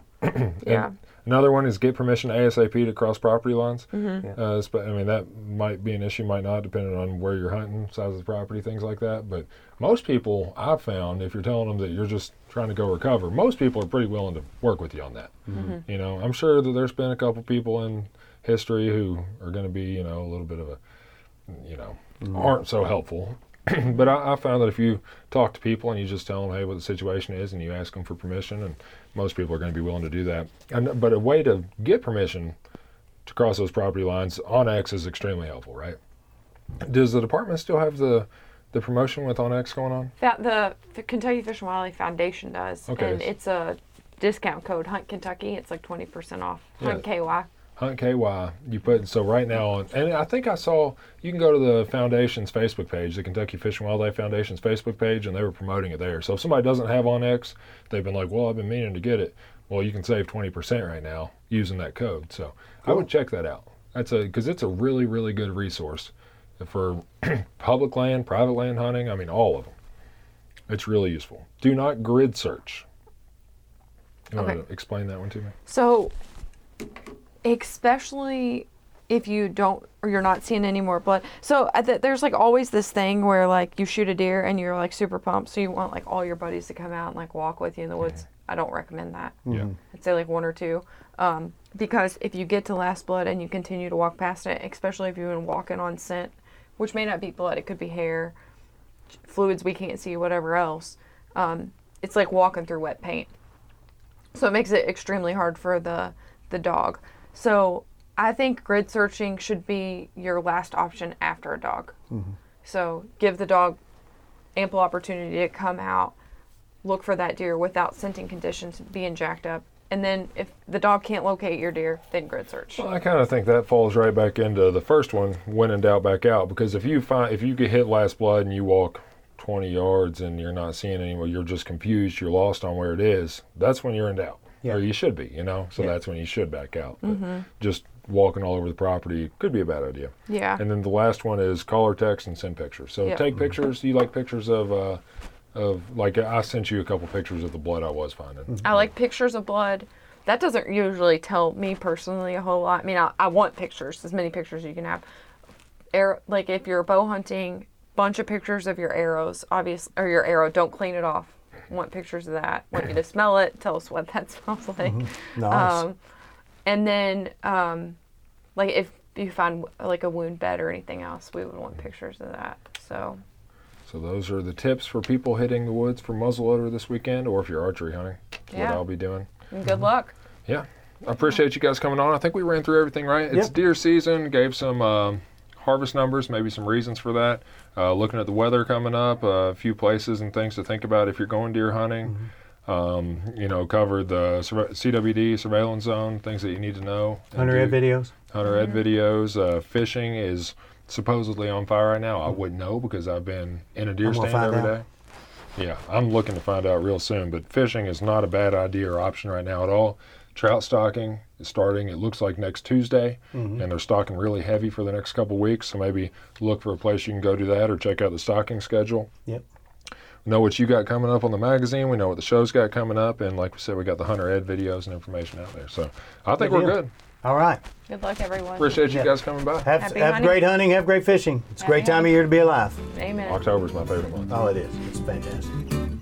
yeah. Another one is get permission ASAP to cross property lines. Mm-hmm. Yeah. I mean, that might be an issue, might not, depending on where you're hunting, size of the property, things like that. But most people I've found, if you're telling them that you're just trying to go recover, most people are pretty willing to work with you on that. Mm-hmm. You know, I'm sure that there's been a couple people in history who are going to be, you know, a little bit of a, you know, aren't so helpful. But I found that if you talk to people and you just tell them, hey, what the situation is, and you ask them for permission, and most people are going to be willing to do that. But a way to get permission to cross those property lines on X is extremely helpful, right? Does the department still have the promotion with on X going on? That the Kentucky Fish and Wildlife Foundation does. Okay. And it's a discount code, Hunt Kentucky. It's like 20% off. Hunt KY. Hunt KY, you put, so right now on, and I think I saw, you can go to the foundation's Facebook page, the Kentucky Fish and Wildlife Foundation's Facebook page, and they were promoting it there. So if somebody doesn't have on X, they've been like, well, I've been meaning to get it. Well, you can save 20% right now using that code. So cool. I would check that out. That's because it's a really, really good resource for public land, private land hunting. I mean, all of them. It's really useful. Do not grid search. You want to explain that one to me? So, especially if you don't, or you're not seeing any more blood. So there's like always this thing where like you shoot a deer and you're like super pumped, so you want like all your buddies to come out and like walk with you in the woods. I don't recommend that. Yeah. I'd say like one or two, because if you get to last blood and you continue to walk past it, especially if you've been walking on scent, which may not be blood, it could be hair, fluids we can't see, whatever else, it's like walking through wet paint. So it makes it extremely hard for the dog. So I think grid searching should be your last option after a dog. Mm-hmm. So give the dog ample opportunity to come out, look for that deer without scenting conditions being jacked up. And then if the dog can't locate your deer, then grid search. Well, I kind of think that falls right back into the first one, when in doubt, back out. Because if you get hit last blood and you walk 20 yards and you're not seeing anyone, you're just confused, you're lost on where it is, that's when you're in doubt. Yeah. Or you should be, you know? So that's when you should back out. Mm-hmm. Just walking all over the property could be a bad idea. Yeah. And then the last one is call or text and send pictures. So take pictures. You like pictures of like, I sent you a couple pictures of the blood I was finding. Mm-hmm. I like pictures of blood. That doesn't usually tell me personally a whole lot. I mean, I want pictures, as many pictures as you can have. Like if you're bow hunting, bunch of pictures of your arrows, obviously, or your arrow, don't clean it off. Want pictures of that, want you to smell it, tell us what that smells like. Mm-hmm. Nice. And then like if you find like a wound bed or anything else, we would want pictures of that. So those are the tips for people hitting the woods for muzzleloader this weekend, or if you're archery hunting, what I'll be doing. And good luck. Yeah, I appreciate you guys coming on. I think we ran through everything, right? It's deer season, gave some harvest numbers, maybe some reasons for that, looking at the weather coming up, a few places and things to think about if you're going deer hunting, you know, covered the CWD surveillance zone, things that you need to know. Hunter Ed videos. Hunter Ed videos. Fishing is supposedly on fire right now. I wouldn't know because I've been in a deer stand every day. Yeah, I'm looking to find out real soon, but fishing is not a bad idea or option right now at all. Trout stocking is starting, it looks like next Tuesday, and they're stocking really heavy for the next couple weeks, so maybe look for a place you can go do that or check out the stocking schedule. Yep. We know what you got coming up on the magazine, we know what the show's got coming up, and like we said, we got the Hunter Ed videos and information out there. So I think we're good. All right. Good luck, everyone. Appreciate you guys coming by. Have great hunting. Have great fishing. It's a great time of year to be alive. Amen. October's my favorite month. Oh, it is. It's fantastic.